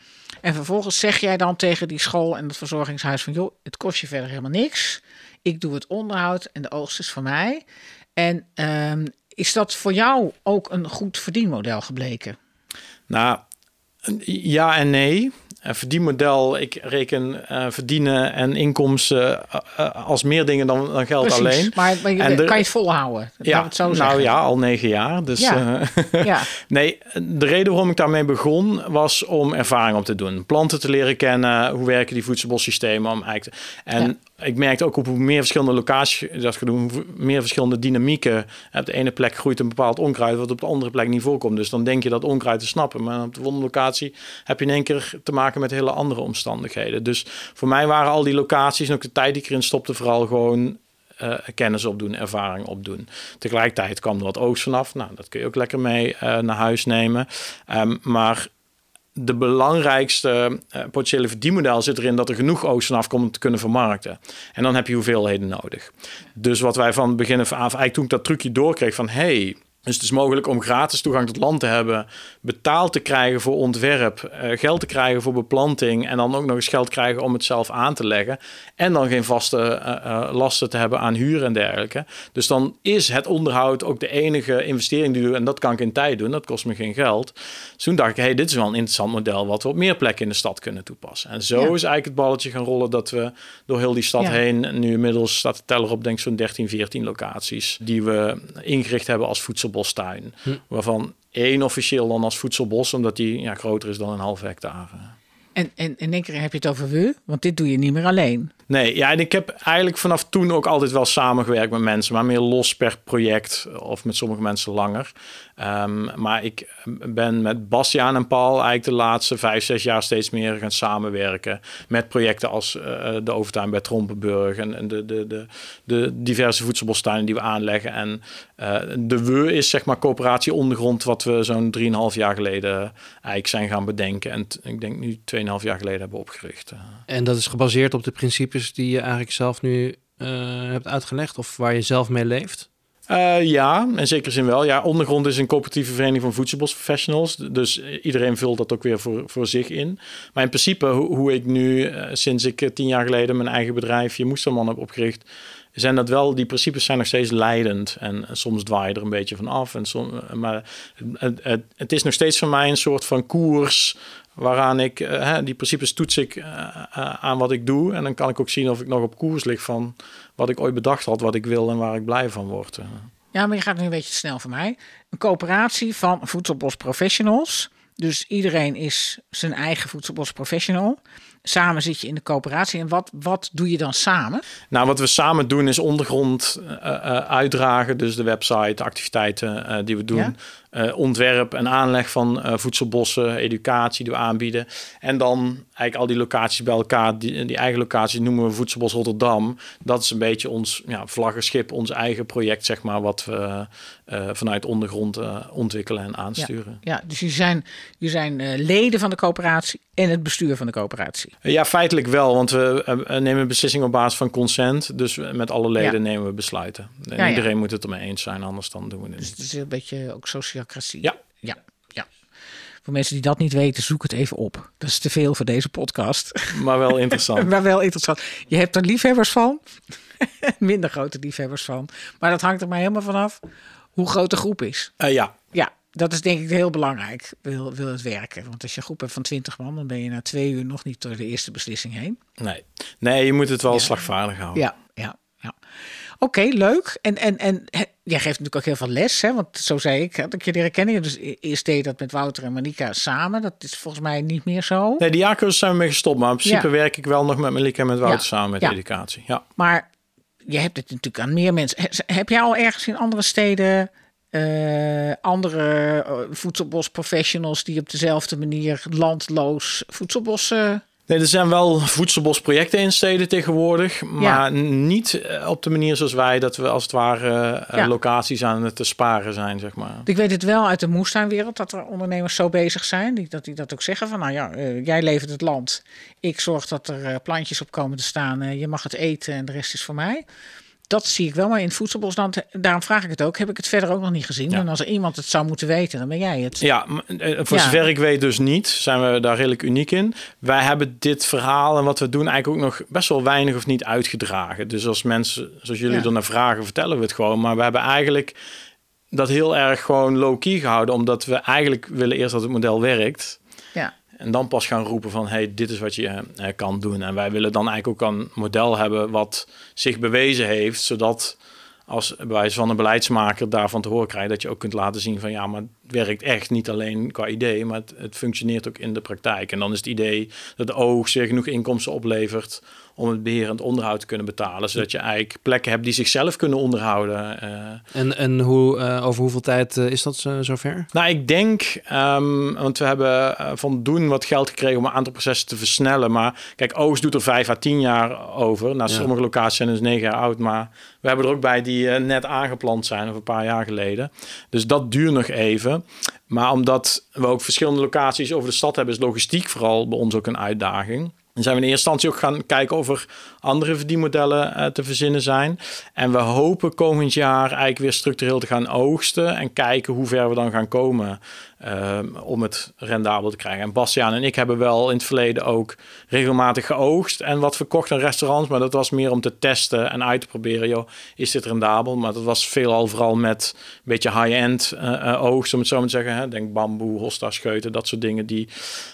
En vervolgens zeg jij dan tegen die school en het verzorgingshuis van, joh, het kost je verder helemaal niks. Ik doe het onderhoud en de oogst is van mij. En uh, is dat voor jou ook een goed verdienmodel gebleken? Nou, ja en nee. Een verdienmodel, ik reken uh, verdienen en inkomsten uh, uh, als meer dingen dan, dan geld. Precies, alleen. Maar, maar je, en kan er, je het volhouden? Ja, het zo nou zeggen. Ja, al negen jaar. Dus, ja. Uh, ja. Nee, de reden waarom ik daarmee begon was om ervaring op te doen. Planten te leren kennen, hoe werken die voedselbossystemen. Om eigenlijk te, en ja. Ik merkte ook op hoe meer verschillende locaties dat je doet, hoe meer verschillende dynamieken. Op de ene plek groeit een bepaald onkruid wat op de andere plek niet voorkomt. Dus dan denk je dat onkruid te snappen. Maar op de volgende locatie heb je in één keer te maken met hele andere omstandigheden. Dus voor mij waren al die locaties en ook de tijd die ik erin stopte vooral gewoon uh, kennis opdoen, ervaring opdoen. Tegelijkertijd kwam er wat oogst vanaf. Nou, dat kun je ook lekker mee uh, naar huis nemen. Um, maar... De belangrijkste uh, potentiële verdienmodel zit erin dat er genoeg oogst vanaf komt om te kunnen vermarkten. En dan heb je hoeveelheden nodig. Dus wat wij van het begin af, eigenlijk toen ik dat trucje doorkreeg van, hey, dus het is mogelijk om gratis toegang tot land te hebben, betaald te krijgen voor ontwerp, uh, geld te krijgen voor beplanting en dan ook nog eens geld krijgen om het zelf aan te leggen en dan geen vaste uh, uh, lasten te hebben aan huur en dergelijke. Dus dan is het onderhoud ook de enige investering die we doen en dat kan ik in tijd doen, dat kost me geen geld. Dus toen dacht ik, hey, dit is wel een interessant model wat we op meer plekken in de stad kunnen toepassen. En zo ja. is eigenlijk het balletje gaan rollen dat we door heel die stad ja. heen, nu inmiddels staat de teller op denk ik zo'n dertien, veertien locaties die we ingericht hebben als voedsel bostuin, hm. waarvan één officieel dan als voedselbos, omdat die ja, groter is dan een half hectare. En, en in één keer heb je het over we, want dit doe je niet meer alleen. Nee, ja, en ik heb eigenlijk vanaf toen ook altijd wel samengewerkt met mensen, maar meer los per project of met sommige mensen langer. Um, maar ik ben met Bastiaan en Paul eigenlijk de laatste vijf, zes jaar steeds meer gaan samenwerken met projecten als uh, de Overtuin bij Trompenburg en, en de, de, de, de diverse voedselbostuinen die we aanleggen. En uh, de W E U is zeg maar coöperatie Ondergrond, wat we zo'n drieënhalf jaar geleden eigenlijk zijn gaan bedenken. En t- ik denk nu tweeënhalf jaar geleden hebben opgericht. En dat is gebaseerd op de principes die je eigenlijk zelf nu uh, hebt uitgelegd of waar je zelf mee leeft? Uh, ja, in zekere zin wel. Ja, Ondergrond is een coöperatieve vereniging van voedselbosprofessionals. Dus iedereen vult dat ook weer voor, voor zich in. Maar in principe, ho- hoe ik nu, uh, sinds ik tien jaar geleden mijn eigen bedrijf, Je Moesterman, heb opgericht, zijn dat wel, die principes zijn nog steeds leidend. En soms dwaai je er een beetje van af. En som, maar het, het, het is nog steeds voor mij een soort van koers waaraan ik, uh, die principes toets ik uh, uh, aan wat ik doe. En dan kan ik ook zien of ik nog op koers lig van wat ik ooit bedacht had, wat ik wil en waar ik blij van word. Ja, maar je gaat nu een beetje te snel voor mij. Een coöperatie van voedselbosprofessionals. Dus iedereen is zijn eigen voedselbosprofessional. Samen zit je in de coöperatie. En wat, wat doe je dan samen? Nou, wat we samen doen is Ondergrond uh, uh, uitdragen. Dus de website, de activiteiten uh, die we doen. Ja? Uh, ontwerp en aanleg van uh, voedselbossen, educatie die we aanbieden. En dan eigenlijk al die locaties bij elkaar. Die, die eigen locaties noemen we Voedselbos Rotterdam. Dat is een beetje ons ja, vlaggenschip, ons eigen project, zeg maar, wat we uh, vanuit Ondergrond uh, ontwikkelen en aansturen. Ja, ja dus jullie zijn, jullie zijn uh, leden van de coöperatie en het bestuur van de coöperatie. Uh, ja, feitelijk wel, want we uh, nemen beslissingen op basis van consent. Dus met alle leden ja. nemen we besluiten. En ja, iedereen ja. moet het ermee eens zijn, anders dan doen we het dus niet. Dus het is een beetje ook sociaal. Ja. ja, ja. Voor mensen die dat niet weten, zoek het even op. Dat is te veel voor deze podcast. Maar wel interessant. maar wel interessant. Je hebt er liefhebbers van. Minder grote liefhebbers van. Maar dat hangt er maar helemaal vanaf hoe groot de groep is. Uh, ja. Ja, dat is denk ik heel belangrijk. Wil, wil het werken. Want als je een groep hebt van twintig man, dan ben je na twee uur nog niet door de eerste beslissing heen. Nee, nee je moet het wel ja. slagvaardig houden. Ja, ja. ja. Oké, okay, leuk. En, en, en jij geeft natuurlijk ook heel veel les, hè? Want zo zei ik, had ik je leren kennen. Dus eerst deed je dat met Wouter en Malieke samen. Dat is volgens mij niet meer zo. Nee, die jaarcursus zijn we mee gestopt. Maar in principe ja. werk ik wel nog met Malieke en met Wouter ja. samen met ja. educatie. Ja. Maar je hebt het natuurlijk aan meer mensen. Heb jij al ergens in andere steden uh, andere voedselbosprofessionals die op dezelfde manier landloos voedselbossen... Nee, er zijn wel voedselbosprojecten in steden tegenwoordig, maar ja. niet op de manier zoals wij, dat we als het ware ja. locaties aan het te sparen zijn, zeg maar. Ik weet het wel uit de moestuinwereld, dat er ondernemers zo bezig zijn, dat die dat ook zeggen van, nou ja, jij levert het land, ik zorg dat er plantjes op komen te staan, je mag het eten en de rest is voor mij. Dat zie ik wel, maar in het voedselbosland, daarom vraag ik het ook, heb ik het verder ook nog niet gezien. Ja. En als er iemand het zou moeten weten, dan ben jij het. Ja, voor ja. zover ik weet dus niet, zijn we daar redelijk uniek in. Wij hebben dit verhaal en wat we doen eigenlijk ook nog best wel weinig of niet uitgedragen. Dus als mensen, zoals jullie ja. er naar vragen, vertellen we het gewoon. Maar we hebben eigenlijk dat heel erg gewoon low-key gehouden, omdat we eigenlijk willen eerst dat het model werkt. Ja. En dan pas gaan roepen van, hey, dit is wat je eh, kan doen. En wij willen dan eigenlijk ook een model hebben wat zich bewezen heeft, zodat als bij wijze van een beleidsmaker daarvan te horen krijgt, dat je ook kunt laten zien van, ja, maar het werkt echt niet alleen qua idee, maar het, het functioneert ook in de praktijk. En dan is het idee dat de oogst weer genoeg inkomsten oplevert om het beheer en het onderhoud te kunnen betalen, zodat je eigenlijk plekken hebt die zichzelf kunnen onderhouden. Uh, en en hoe, uh, over hoeveel tijd uh, is dat zo, zover? Nou, ik denk, um, want we hebben uh, van Doen wat geld gekregen om een aantal processen te versnellen, maar kijk, oogst doet er vijf à tien jaar over. Nou, sommige ja. locaties zijn dus negen jaar oud, maar we hebben er ook bij die uh, net aangeplant zijn of een paar jaar geleden. Dus dat duurt nog even. Maar omdat we ook verschillende locaties over de stad hebben, is logistiek vooral bij ons ook een uitdaging. Dan zijn we in eerste instantie ook gaan kijken of er andere verdienmodellen uh, te verzinnen zijn. En we hopen komend jaar eigenlijk weer structureel te gaan oogsten en kijken hoe ver we dan gaan komen uh, om het rendabel te krijgen. En Bastiaan en ik hebben wel in het verleden ook regelmatig geoogst en wat verkocht aan restaurants. Maar dat was meer om te testen en uit te proberen, joh, is dit rendabel? Maar dat was veelal vooral met een beetje high-end uh, uh, oogst, om het zo maar te zeggen. Hè? Denk bamboe, hosta, scheuten, dat soort dingen die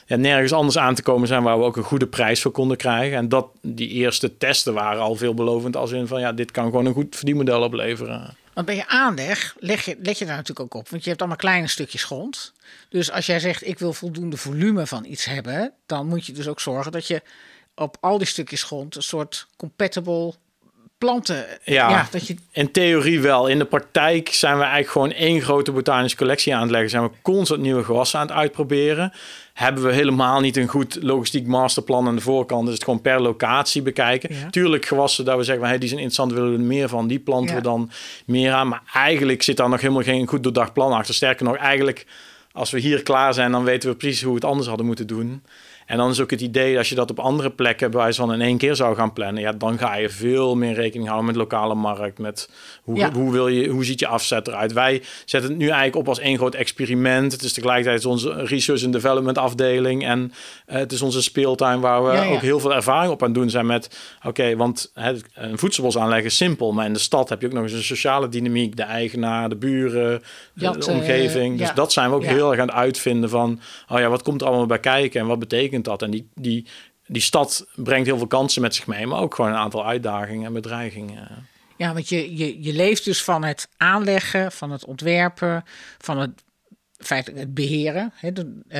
ja, nergens anders aan te komen zijn waar we ook een goede prijs voor konden krijgen. En dat die eerste testen waren al veelbelovend als in van ja, dit kan gewoon een goed verdienmodel opleveren. Want bij je aanleg leg je, leg je daar natuurlijk ook op. Want je hebt allemaal kleine stukjes grond. Dus als jij zegt ik wil voldoende volume van iets hebben, dan moet je dus ook zorgen dat je op al die stukjes grond een soort compatible planten. Ja, ja dat je... in theorie wel. In de praktijk zijn we eigenlijk gewoon één grote botanische collectie aan het leggen. Zijn we constant nieuwe gewassen aan het uitproberen. Hebben we helemaal niet een goed logistiek masterplan aan de voorkant. Dus het gewoon per locatie bekijken. Ja. Tuurlijk gewassen dat we zeggen, hey, die zijn interessant, willen we er meer van. Die planten ja. we dan meer aan. Maar eigenlijk zit daar nog helemaal geen goed doordacht plan achter. Sterker nog, eigenlijk als we hier klaar zijn, dan weten we precies hoe we het anders hadden moeten doen. En dan is ook het idee dat als je dat op andere plekken bij wijze van in één keer zou gaan plannen, ja, dan ga je veel meer rekening houden met lokale markt, met hoe, ja. hoe, wil je, hoe ziet je afzet eruit. Wij zetten het nu eigenlijk op als één groot experiment. Het is tegelijkertijd onze research en development afdeling en uh, het is onze speeltuin waar we ja, ja. ook heel veel ervaring op aan doen zijn met, oké, okay, want het, een voedselbos aanleggen is simpel, maar in de stad heb je ook nog eens een sociale dynamiek, de eigenaar, de buren, de, dat, de omgeving. Uh, dus ja. dat zijn we ook ja. heel erg aan het uitvinden van, oh ja, wat komt er allemaal bij kijken en wat betekent dat. En die, die, die stad brengt heel veel kansen met zich mee, maar ook gewoon een aantal uitdagingen en bedreigingen. Ja, want je, je, je leeft dus van het aanleggen, van het ontwerpen, van het feitelijk het beheren. Hè, de, uh,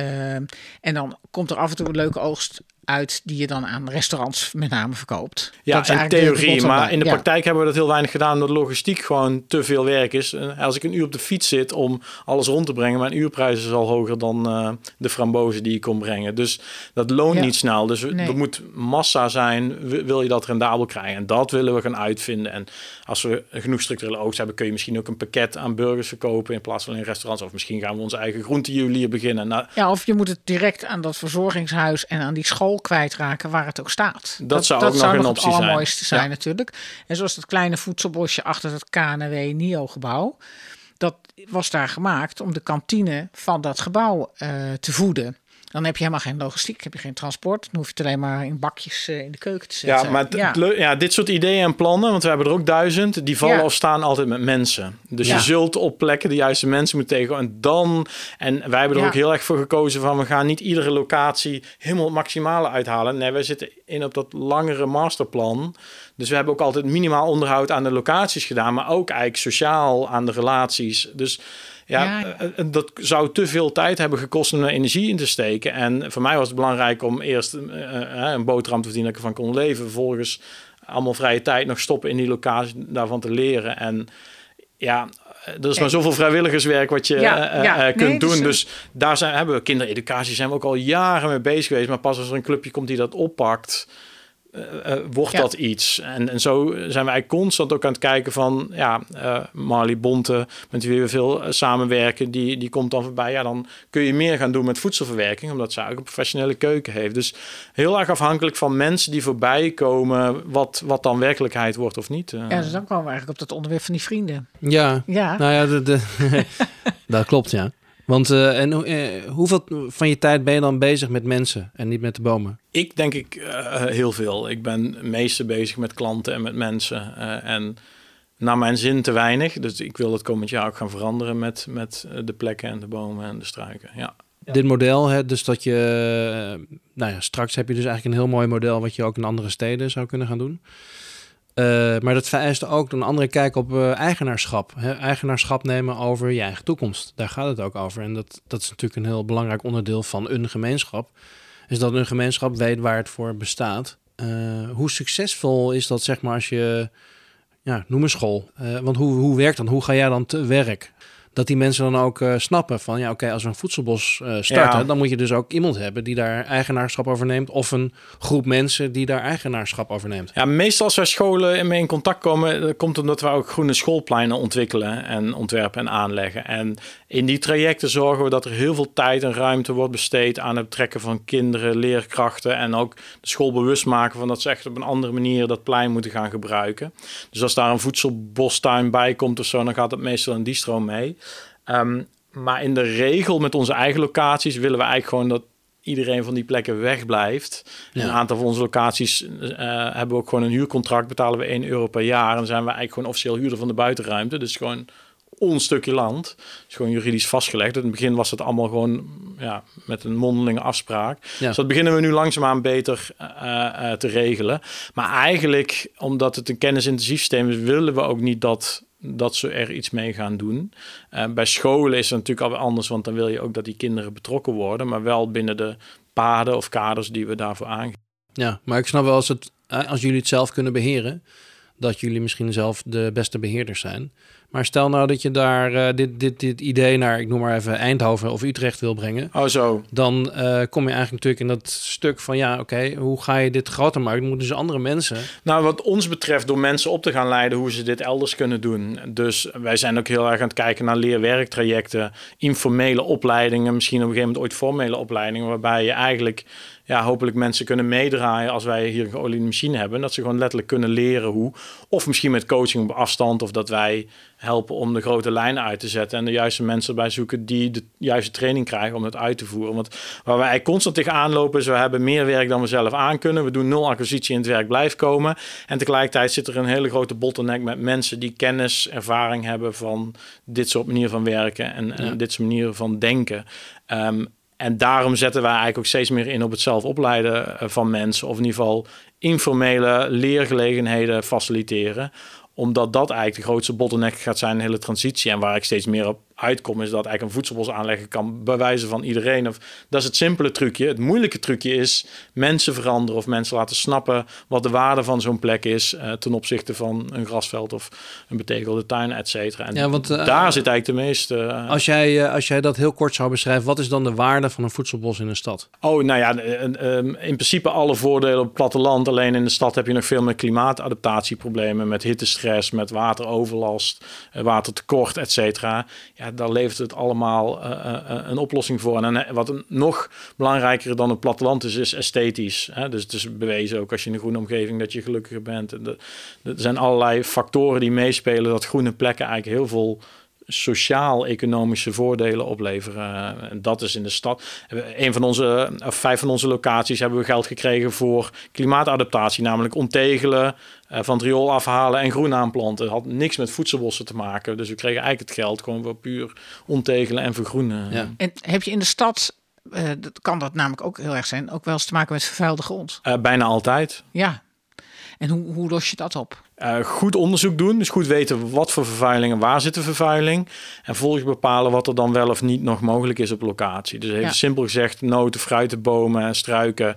en dan komt er af en toe een leuke oogst uit die je dan aan restaurants met name verkoopt. Ja, in theorie, maar in de ja. praktijk hebben we dat heel weinig gedaan, omdat logistiek gewoon te veel werk is. Als ik een uur op de fiets zit om alles rond te brengen, mijn uurprijs is al hoger dan uh, de frambozen die ik kon brengen. Dus dat loont ja. niet snel. Dus nee. er moet massa zijn, wil je dat rendabel krijgen. En dat willen we gaan uitvinden. En als we genoeg structurele oogst hebben, kun je misschien ook een pakket aan burgers verkopen in plaats van in restaurants. Of misschien gaan we onze eigen groentejuwelier beginnen. Nou, ja, of je moet het direct aan dat verzorgingshuis en aan die school kwijtraken waar het ook staat. Dat, dat zou dat ook zou nog een optie zijn. Dat zou het allermooiste zijn ja. natuurlijk. En zoals dat kleine voedselbosje achter het K N W-N I O-gebouw. Dat was daar gemaakt om de kantine van dat gebouw uh, te voeden. Dan heb je helemaal geen logistiek, heb je geen transport. Dan hoef je het alleen maar in bakjes uh, in de keuken te zetten. Ja, maar t- ja. T- ja, dit soort ideeën en plannen, want we hebben er ook duizend, die vallen ja. of staan altijd met mensen. Dus ja. je zult op plekken de juiste mensen moeten tegen. En dan, en wij hebben er ja. ook heel erg voor gekozen van, we gaan niet iedere locatie helemaal het maximale uithalen. Nee, wij zitten in op dat langere masterplan. Dus we hebben ook altijd minimaal onderhoud aan de locaties gedaan, maar ook eigenlijk sociaal aan de relaties. Dus Ja, ja, ja, dat zou te veel tijd hebben gekost om er energie in te steken. En voor mij was het belangrijk om eerst uh, een boterham te verdienen dat ik ervan kon leven. Vervolgens allemaal vrije tijd nog stoppen in die locatie, daarvan te leren. En ja, er is maar zoveel vrijwilligerswerk wat je ja, uh, ja. Uh, kunt nee, doen. Dus, dus daar zijn, hebben we kindereducatie zijn we ook al jaren mee bezig geweest. Maar pas als er een clubje komt die dat oppakt, Uh, uh, wordt ja. dat iets. En, en zo zijn we eigenlijk constant ook aan het kijken van, ja, uh, Marley Bonte, met wie we veel uh, samenwerken, die, die komt dan voorbij. Ja, dan kun je meer gaan doen met voedselverwerking, omdat zij ook een professionele keuken heeft. Dus heel erg afhankelijk van mensen die voorbij komen, wat, wat dan werkelijkheid wordt of niet. Uh. Ja, dus dan kwamen we eigenlijk op dat onderwerp van die vrienden. Ja, ja. nou ja, de, de, dat klopt, ja. Want uh, en, uh, hoeveel van je tijd ben je dan bezig met mensen en niet met de bomen? Ik denk ik uh, heel veel. Ik ben meestal bezig met klanten en met mensen. Uh, en naar mijn zin te weinig. Dus ik wil het komend jaar ook gaan veranderen met, met de plekken en de bomen en de struiken. Ja. Ja. Dit model, hè, dus dat je... Uh, nou ja, straks heb je dus eigenlijk een heel mooi model wat je ook in andere steden zou kunnen gaan doen. Uh, maar dat vereist ook een andere kijk op uh, eigenaarschap. Hè? Eigenaarschap nemen over je eigen toekomst. Daar gaat het ook over. En dat, dat is natuurlijk een heel belangrijk onderdeel van een gemeenschap. Is dat een gemeenschap weet waar het voor bestaat. Uh, hoe succesvol is dat, zeg maar, als je... Ja, noem een school. Uh, want hoe, hoe werkt dat? Hoe ga jij dan te werk? Dat die mensen dan ook uh, snappen van... Ja, oké, okay, als we een voedselbos uh, starten... Ja. Dan moet je dus ook iemand hebben die daar eigenaarschap over neemt... of een groep mensen die daar eigenaarschap over neemt. Ja, meestal als wij scholen mee in contact komen... dat komt omdat we ook groene schoolpleinen ontwikkelen... en ontwerpen en aanleggen. En in die trajecten zorgen we dat er heel veel tijd en ruimte wordt besteed... aan het trekken van kinderen, leerkrachten... en ook de school bewust maken van dat ze echt op een andere manier... dat plein moeten gaan gebruiken. Dus als daar een voedselbostuin bij komt of zo... dan gaat dat meestal in die stroom mee... Um, maar in de regel met onze eigen locaties willen we eigenlijk gewoon dat iedereen van die plekken wegblijft. Ja. Een aantal van onze locaties uh, hebben we ook gewoon een huurcontract, betalen we één euro per jaar. En dan zijn we eigenlijk gewoon officieel huurder van de buitenruimte. Dus gewoon ons stukje land. Dus gewoon juridisch vastgelegd. In het begin was dat allemaal gewoon ja, met een mondelinge afspraak. Ja. Dus dat beginnen we nu langzaamaan beter uh, uh, te regelen. Maar eigenlijk, omdat het een kennisintensief systeem is, willen we ook niet dat... dat ze er iets mee gaan doen. Uh, bij scholen is het natuurlijk al anders... want dan wil je ook dat die kinderen betrokken worden... maar wel binnen de paden of kaders die we daarvoor aangeven. Ja, maar ik snap wel, als, het, als jullie het zelf kunnen beheren, dat jullie misschien zelf de beste beheerders zijn. Maar stel nou dat je daar uh, dit, dit, dit idee naar, ik noem maar even, Eindhoven of Utrecht wil brengen. Oh zo. Dan uh, kom je eigenlijk natuurlijk in dat stuk van, ja, oké, okay, hoe ga je dit groter maken? Dan moeten dus andere mensen... Nou, wat ons betreft, door mensen op te gaan leiden hoe ze dit elders kunnen doen. Dus wij zijn ook heel erg aan het kijken naar leerwerktrajecten, informele opleidingen, misschien op een gegeven moment ooit formele opleidingen, waarbij je eigenlijk... Ja, hopelijk mensen kunnen meedraaien als wij hier een geoliede machine hebben. Dat ze gewoon letterlijk kunnen leren hoe. Of misschien met coaching op afstand. Of dat wij helpen om de grote lijnen uit te zetten. En de juiste mensen erbij zoeken die de juiste training krijgen om dat uit te voeren. Want waar wij constant tegenaan lopen is, we hebben meer werk dan we zelf aan kunnen. We doen nul acquisitie en het werk blijft komen. En tegelijkertijd zit er een hele grote bottleneck met mensen die kennis, ervaring hebben van dit soort manier van werken. En, en ja. dit soort manieren van denken. Um, En daarom zetten wij eigenlijk ook steeds meer in op het zelf opleiden van mensen. Of in ieder geval informele leergelegenheden faciliteren. Omdat dat eigenlijk de grootste bottleneck gaat zijn in de hele transitie. En waar ik steeds meer op uitkom is dat eigenlijk een voedselbos aanleggen kan bewijzen van iedereen. Of, dat is het simpele trucje. Het moeilijke trucje is mensen veranderen of mensen laten snappen wat de waarde van zo'n plek is uh, ten opzichte van een grasveld of een betegelde tuin, et cetera. En ja, want, uh, daar zit eigenlijk de meeste... Uh, als, jij, uh, als jij dat heel kort zou beschrijven, wat is dan de waarde van een voedselbos in een stad? Oh, nou ja, in principe alle voordelen op het platteland. Alleen in de stad heb je nog veel meer klimaatadaptatieproblemen met hittestress, met wateroverlast, watertekort, et cetera. Ja, daar levert het allemaal uh, uh, een oplossing voor. En, en wat een, nog belangrijker dan het platteland is, is esthetisch. Hè? Dus het is bewezen ook als je in een groene omgeving dat je gelukkiger bent. En de, er zijn allerlei factoren die meespelen dat groene plekken eigenlijk heel veel sociaal-economische voordelen opleveren. En dat is in de stad. Een van onze, of vijf van onze locaties hebben we geld gekregen voor klimaatadaptatie, namelijk ontegelen, van het riool afhalen en groen aanplanten. Het had niks met voedselbossen te maken. Dus we kregen eigenlijk het geld gewoon voor puur ontegelen en vergroenen. Ja. En heb je in de stad, uh, dat kan dat namelijk ook heel erg zijn, ook wel eens te maken met vervuilde grond? Uh, bijna altijd. Ja. En hoe, hoe los je dat op? Uh, goed onderzoek doen, dus goed weten wat voor vervuiling en waar zit de vervuiling. En volgens bepalen wat er dan wel of niet nog mogelijk is op locatie. Dus even ja. simpel gezegd, noten, fruitenbomen, struiken,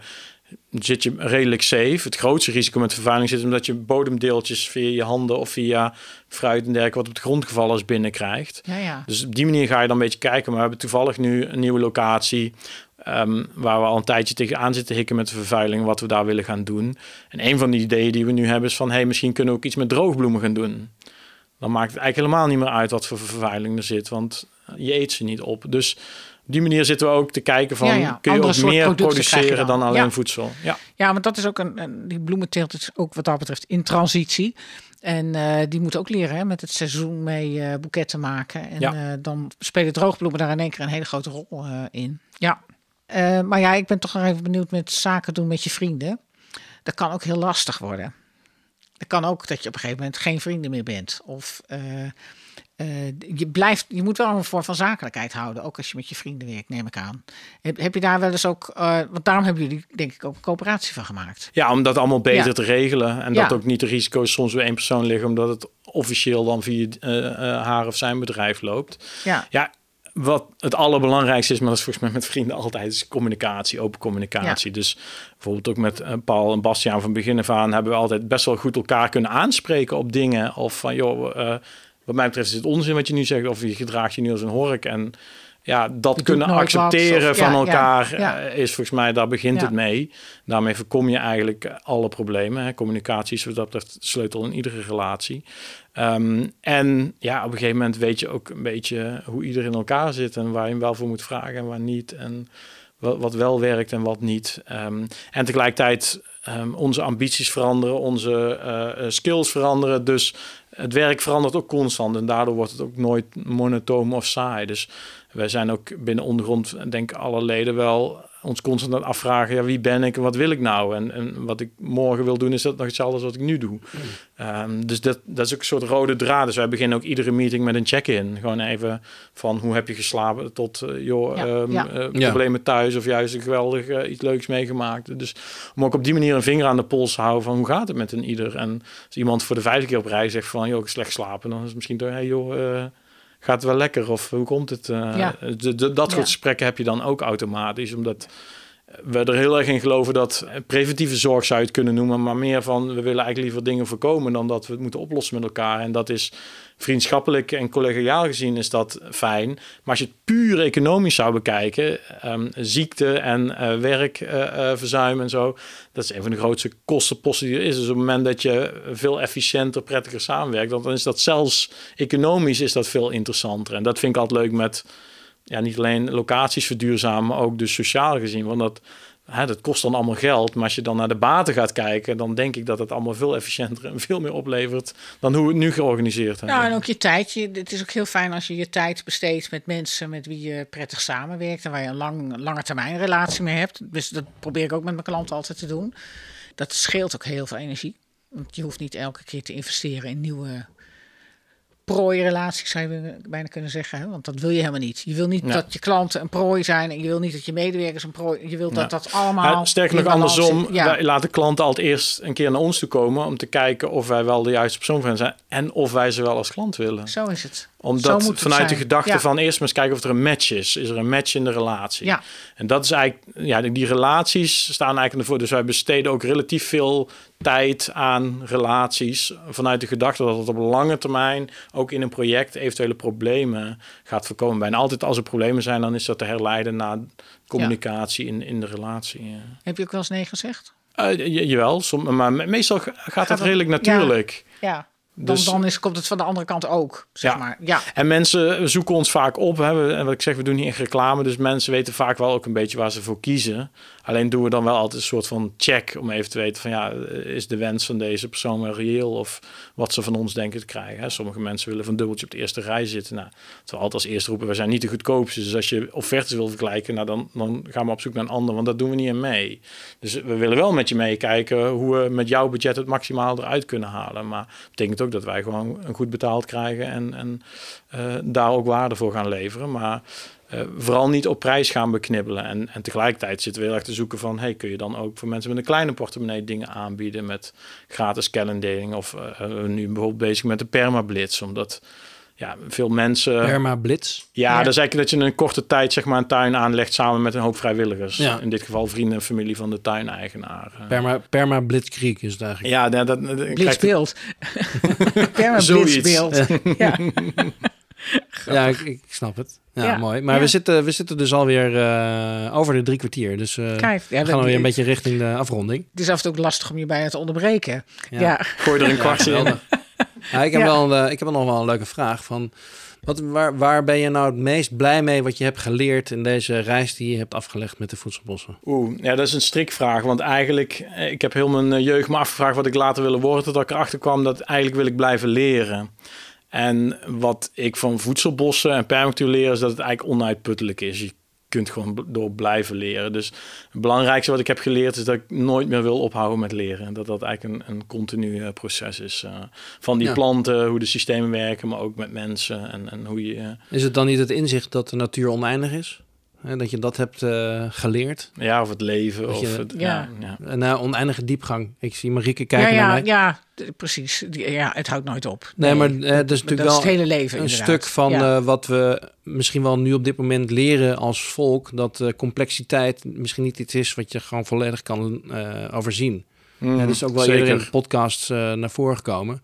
zit je redelijk safe. Het grootste risico met vervuiling zit omdat je bodemdeeltjes via je handen of via fruit en dergelijke wat op de grond gevallen is binnenkrijgt. Ja, ja. Dus op die manier ga je dan een beetje kijken. Maar we hebben toevallig nu een nieuwe locatie Um, waar we al een tijdje tegenaan zitten hikken met de vervuiling, wat we daar willen gaan doen. En een van de ideeën die we nu hebben is van, hey, misschien kunnen we ook iets met droogbloemen gaan doen. Dan maakt het eigenlijk helemaal niet meer uit wat voor vervuiling er zit, want je eet ze niet op. Dus op die manier zitten we ook te kijken van, ja, ja. kun je Andere ook meer produceren dan. dan alleen ja. voedsel. Ja. ja, want dat is ook een, een die bloementeelt is ook wat dat betreft in transitie. En uh, die moeten ook leren hè, met het seizoen mee uh, boeketten maken. En ja. uh, dan spelen droogbloemen daar in één keer een hele grote rol uh, in. Ja. Uh, maar ja, ik ben toch nog even benieuwd met zaken doen met je vrienden. Dat kan ook heel lastig worden. Dat kan ook dat je op een gegeven moment geen vrienden meer bent. Of uh, uh, je, blijft, je moet wel een vorm van zakelijkheid houden. Ook als je met je vrienden werkt, neem ik aan. Heb, heb je daar wel eens ook... Uh, want daarom hebben jullie denk ik ook een coöperatie van gemaakt. Ja, om dat allemaal beter ja. te regelen. En dat ja. ook niet de risico's soms bij één persoon liggen. Omdat het officieel dan via uh, uh, haar of zijn bedrijf loopt. Ja, ja. Wat het allerbelangrijkste is, maar dat is volgens mij met vrienden altijd, is communicatie, open communicatie. Ja. Dus bijvoorbeeld ook met Paul en Bastiaan van begin af aan hebben we altijd best wel goed elkaar kunnen aanspreken op dingen. Of van, joh, uh, wat mij betreft is het onzin wat je nu zegt. Of je gedraagt je nu als een hork. En ja, dat je kunnen accepteren wat, of, van ja, elkaar ja, ja. Uh, is volgens mij, daar begint ja. het mee. Daarmee voorkom je eigenlijk alle problemen. Hè. Communicatie is wat dat betreft de sleutel in iedere relatie. Um, en ja, op een gegeven moment weet je ook een beetje hoe iedereen in elkaar zit en waar je hem wel voor moet vragen en waar niet. En wat, wat wel werkt en wat niet. Um, en tegelijkertijd um, onze ambities veranderen, onze uh, skills veranderen. Dus het werk verandert ook constant en daardoor wordt het ook nooit monotoom of saai. Dus wij zijn ook binnen Ondergrond, denk ik, alle leden wel ons constant aan het afvragen, ja, wie ben ik en wat wil ik nou? En, en wat ik morgen wil doen, is dat nog hetzelfde als wat ik nu doe. Mm. Um, dus dat, dat is ook een soort rode draad. Dus wij beginnen ook iedere meeting met een check-in. Gewoon even van, hoe heb je geslapen tot, uh, joh, ja, um, ja. Uh, problemen ja. thuis of juist geweldig uh, iets leuks meegemaakt. Dus om ook op die manier een vinger aan de pols te houden van, hoe gaat het met een ieder? En als iemand voor de vijfde keer op rij zegt van, joh, ik slecht slapen, dan is het misschien toch, hey, joh... Uh, gaat het wel lekker of hoe komt het? Uh, ja. de, de, dat soort ja. gesprekken heb je dan ook automatisch. Omdat we er heel erg in geloven dat preventieve zorg zou je het kunnen noemen, maar meer van we willen eigenlijk liever dingen voorkomen dan dat we het moeten oplossen met elkaar. En dat is vriendschappelijk en collegiaal gezien is dat fijn. Maar als je het puur economisch zou bekijken, um, ziekte en uh, werkverzuim uh, uh, en zo, dat is een van de grootste kostenposten die er is. Dus op het moment dat je veel efficiënter, prettiger samenwerkt, dan is dat zelfs economisch is dat veel interessanter. En dat vind ik altijd leuk met ja, niet alleen locaties verduurzamen, maar ook dus sociaal gezien. Want dat, hè, dat kost dan allemaal geld. Maar als je dan naar de baten gaat kijken, dan denk ik dat het allemaal veel efficiënter en veel meer oplevert dan hoe we het nu georganiseerd hebben. Nou, en ook je tijd. Je, het is ook heel fijn als je je tijd besteedt met mensen met wie je prettig samenwerkt en waar je een lang, lange termijn relatie mee hebt. Dus dat probeer ik ook met mijn klanten altijd te doen. Dat scheelt ook heel veel energie. Want je hoeft niet elke keer te investeren in nieuwe prooi-relaties, zou je bijna kunnen zeggen. Hè? Want dat wil je helemaal niet. Je wil niet ja. dat je klanten een prooi zijn en je wil niet dat je medewerkers een prooi. Je wilt dat ja. dat allemaal. Ja, sterker nog andersom, ja. wij laten klanten altijd eerst een keer naar ons toe komen om te kijken of wij wel de juiste persoon voor hen zijn en of wij ze wel als klant willen. Zo is het. Omdat vanuit zijn. de gedachte ja. van eerst maar eens kijken of er een match is. Is er een match in de relatie? Ja. En dat is eigenlijk, ja, die relaties staan eigenlijk ervoor. Dus wij besteden ook relatief veel tijd aan relaties vanuit de gedachte dat het op lange termijn ook in een project eventuele problemen gaat voorkomen. Bijna altijd als er problemen zijn, dan is dat te herleiden naar communicatie ja. in, in de relatie. Ja. Heb je ook wel eens nee gezegd? Uh, j- jawel, som, maar meestal gaat, gaat dat redelijk natuurlijk. Ja, ja. Dan, dus, dan is, komt het van de andere kant ook, zeg ja. maar. Ja. En mensen zoeken ons vaak op. En wat ik zeg, we doen niet echt reclame. Dus mensen weten vaak wel ook een beetje waar ze voor kiezen. Alleen doen we dan wel altijd een soort van check om even te weten van ja, is de wens van deze persoon wel reëel? Of wat ze van ons denken te krijgen. Hè? Sommige mensen willen van dubbeltje op de eerste rij zitten. Nou, dat we altijd als eerste roepen, we zijn niet de goedkoopste. Dus als je offertes wil vergelijken, nou, dan, dan gaan we op zoek naar een ander. Want dat doen we niet aan mee. Dus we willen wel met je meekijken hoe we met jouw budget het maximaal eruit kunnen halen. Maar dat betekent ook dat wij gewoon een goed betaald krijgen en, en uh, daar ook waarde voor gaan leveren. Maar uh, vooral niet op prijs gaan beknibbelen. En, en tegelijkertijd zitten we heel erg te zoeken van hey, kun je dan ook voor mensen met een kleine portemonnee dingen aanbieden met gratis kellendeling of uh, uh, nu bijvoorbeeld bezig met de permablitz, omdat ja, veel mensen... Permablitz? Ja, ja, dat is eigenlijk dat je in een korte tijd zeg maar een tuin aanlegt samen met een hoop vrijwilligers. Ja. In dit geval vrienden en familie van de tuineigenaar. Perma, permablitz Creek is het eigenlijk. Ja, dat... dat, dat Blitzbeeld. Permablitzbeeld. Ja, ja ik, ik snap het. Ja, ja. mooi. Maar ja. we, zitten, we zitten dus alweer uh, over de drie kwartier. Dus uh, Kijk, ja, we gaan alweer een beetje richting de afronding. Het is af en toe ook lastig om je bijna te onderbreken. Ja. Ja. Gooi er een kwartje ja, in. Ja, ik, heb ja. wel, uh, ik heb nog wel een leuke vraag. Van wat, waar, waar ben je nou het meest blij mee wat je hebt geleerd in deze reis die je hebt afgelegd met de voedselbossen? Oeh, ja, dat is een strikvraag. Want eigenlijk, ik heb heel mijn jeugd me afgevraagd wat ik later wilde worden. Totdat ik erachter kwam dat eigenlijk wil ik blijven leren. En wat ik van voedselbossen en permacultuur leer is dat het eigenlijk onuitputtelijk is. Je kunt gewoon door blijven leren. Dus het belangrijkste wat ik heb geleerd is dat ik nooit meer wil ophouden met leren. Dat dat eigenlijk een, een continu proces is. Uh, van die ja. planten, hoe de systemen werken, maar ook met mensen. En, en hoe je, uh... Is het dan niet het inzicht dat de natuur oneindig is? Dat je dat hebt uh, geleerd? Ja, of het leven. Dat of je, het, ja. Ja, ja. Een uh, oneindige diepgang. Ik zie Marieke kijken ja, ja, naar mij. Ja, d- precies. Ja, het houdt nooit op. Nee, nee maar uh, dat is natuurlijk dat wel is het hele leven, een inderdaad. stuk van ja. uh, wat we misschien wel nu op dit moment leren als volk. Dat uh, complexiteit misschien niet iets is wat je gewoon volledig kan uh, overzien. Mm, ja, dat is ook wel eerder in de podcasts uh, naar voren gekomen.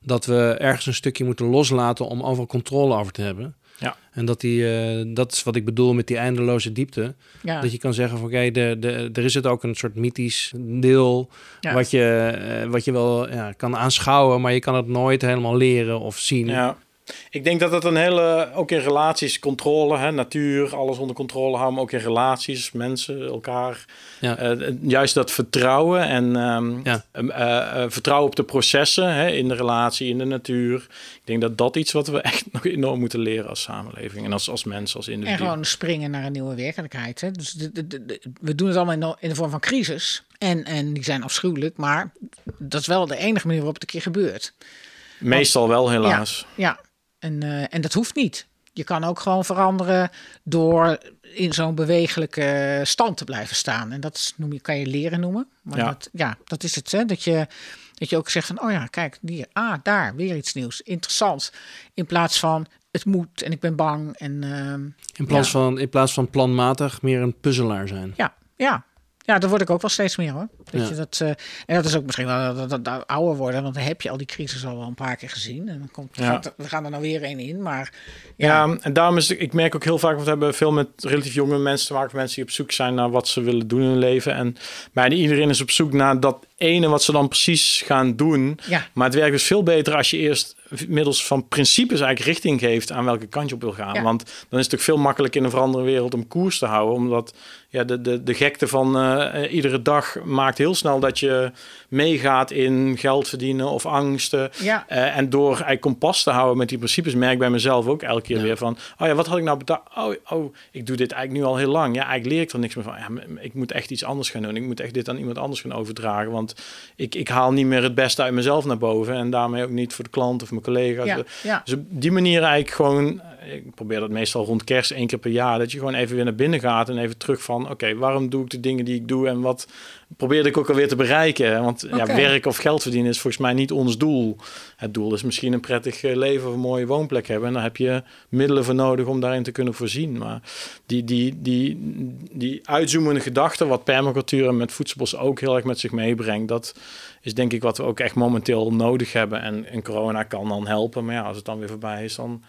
Dat we ergens een stukje moeten loslaten om overal controle over te hebben. Ja. En dat, die, uh, dat is wat ik bedoel met die eindeloze diepte. Ja. Dat je kan zeggen van oké, okay, de, de, er is het ook een soort mythisch deel... Ja. Wat, je, uh, wat je wel ja, kan aanschouwen, maar je kan het nooit helemaal leren of zien. Ja. Ik denk dat dat een hele, ook in relaties, controle, hè, natuur, alles onder controle houden, maar ook in relaties, mensen, elkaar. Ja. Uh, juist dat vertrouwen en um, ja. uh, uh, vertrouwen op de processen, hè, in de relatie, in de natuur. Ik denk dat dat iets wat we echt nog enorm moeten leren als samenleving en als, als mensen, als individu. En gewoon springen naar een nieuwe werkelijkheid. Hè? Dus de, de, de, de, we doen het allemaal in de, in de vorm van crisis en, en die zijn afschuwelijk, maar dat is wel de enige manier waarop het een keer gebeurt. Meestal Want, wel, helaas. Ja, ja. En, uh, en dat hoeft niet. Je kan ook gewoon veranderen door in zo'n bewegelijke stand te blijven staan. En dat is, noem je, kan je leren noemen. Maar ja. Dat, ja, dat is het. Hè? Dat, je, dat je ook zegt van, oh ja, kijk, hier, ah, daar, weer iets nieuws. Interessant. In plaats van, het moet en ik ben bang. En, uh, in, plaats ja. van, in plaats van planmatig meer een puzzelaar zijn. Ja. Ja. Ja, dat word ik ook wel steeds meer hoor. Weet ja. je, dat, uh, en dat is ook misschien wel dat, dat, dat ouder worden, want dan heb je al die crisis al wel een paar keer gezien. En dan komt, ja. gaat, we gaan er nou weer één in. Maar, ja. ja, en daarom is ik merk ook heel vaak, want we hebben veel met relatief jonge mensen te maken, mensen die op zoek zijn naar wat ze willen doen in hun leven. En bijna iedereen is op zoek naar dat ene wat ze dan precies gaan doen. Ja. Maar het werkt dus veel beter als je eerst middels van principes eigenlijk richting geeft aan welke kant je op wil gaan. Ja. Want dan is het natuurlijk veel makkelijker in een veranderende wereld om koers te houden. Omdat ja, de, de, de gekte van uh, iedere dag maakt heel snel dat je meegaat in geld verdienen of angsten. Ja. Uh, en door eigenlijk kompas te houden met die principes merk ik bij mezelf ook elke keer ja. weer van, oh ja, wat had ik nou betaald? Oh, oh, ik doe dit eigenlijk nu al heel lang. Ja, eigenlijk leer ik er niks meer van. Ja, ik moet echt iets anders gaan doen. Ik moet echt dit aan iemand anders gaan overdragen. Want ik, ik haal niet meer het beste uit mezelf naar boven. En daarmee ook niet voor de klant of mijn collega's. Ja, ja. Dus op die manier eigenlijk gewoon, ik probeer dat meestal rond kerst één keer per jaar, dat je gewoon even weer naar binnen gaat en even terug van, oké, okay, waarom doe ik de dingen die ik doe en wat probeerde ik ook alweer te bereiken? Want okay. ja, werk of geld verdienen is volgens mij niet ons doel. Het doel is misschien een prettig leven of een mooie woonplek hebben. En daar heb je middelen voor nodig om daarin te kunnen voorzien. Maar die, die, die, die uitzoomende gedachte, wat permacultuur en met voedselbos ook heel erg met zich meebrengt, dat is denk ik wat we ook echt momenteel nodig hebben. En, en corona kan dan helpen. Maar ja, als het dan weer voorbij is, dan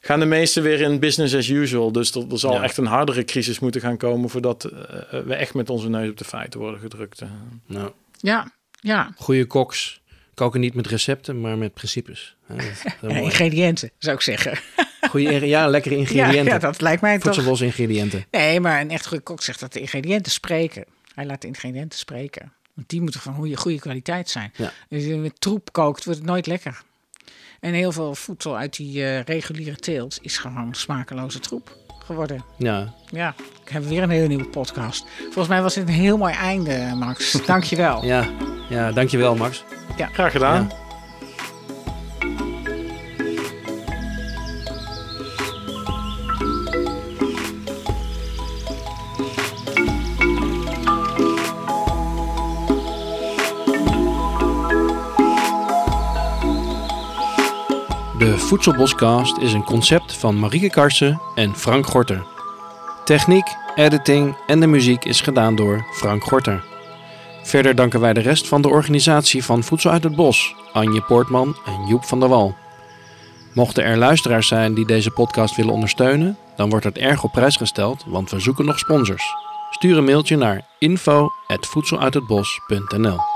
gaan de meesten weer in business as usual. Dus er, er zal ja. echt een hardere crisis moeten gaan komen voordat uh, we echt met onze neus op de feiten worden gedrukt. Uh. Nou. Ja, ja. Goeie koks koken niet met recepten, maar met principes. Ja, dat is ingrediënten, zou ik zeggen. Goeie, ja, lekkere ingrediënten. Ja, ja, dat lijkt mij toch. Voedselbos ingrediënten. Nee, maar een echt goede kok zegt dat de ingrediënten spreken. Hij laat de ingrediënten spreken. Want die moeten van goede, goede kwaliteit zijn. Ja. Dus je met troep kookt, wordt het nooit lekker. En heel veel voedsel uit die uh, reguliere teelt is gewoon smakeloze troep geworden. Ja. Ja, ik heb weer een hele nieuwe podcast. Volgens mij was dit een heel mooi einde, Max. Dank je wel. Ja. ja, dank je wel, Max. Ja. Graag gedaan. Ja. De Voedselboscast is een concept van Marieke Karsen en Frank Gorter. Techniek, editing en de muziek is gedaan door Frank Gorter. Verder danken wij de rest van de organisatie van Voedsel uit het Bos, Anje Poortman en Joep van der Wal. Mochten er luisteraars zijn die deze podcast willen ondersteunen, dan wordt het erg op prijs gesteld, want we zoeken nog sponsors. Stuur een mailtje naar info at voedseluithetbos punt n l.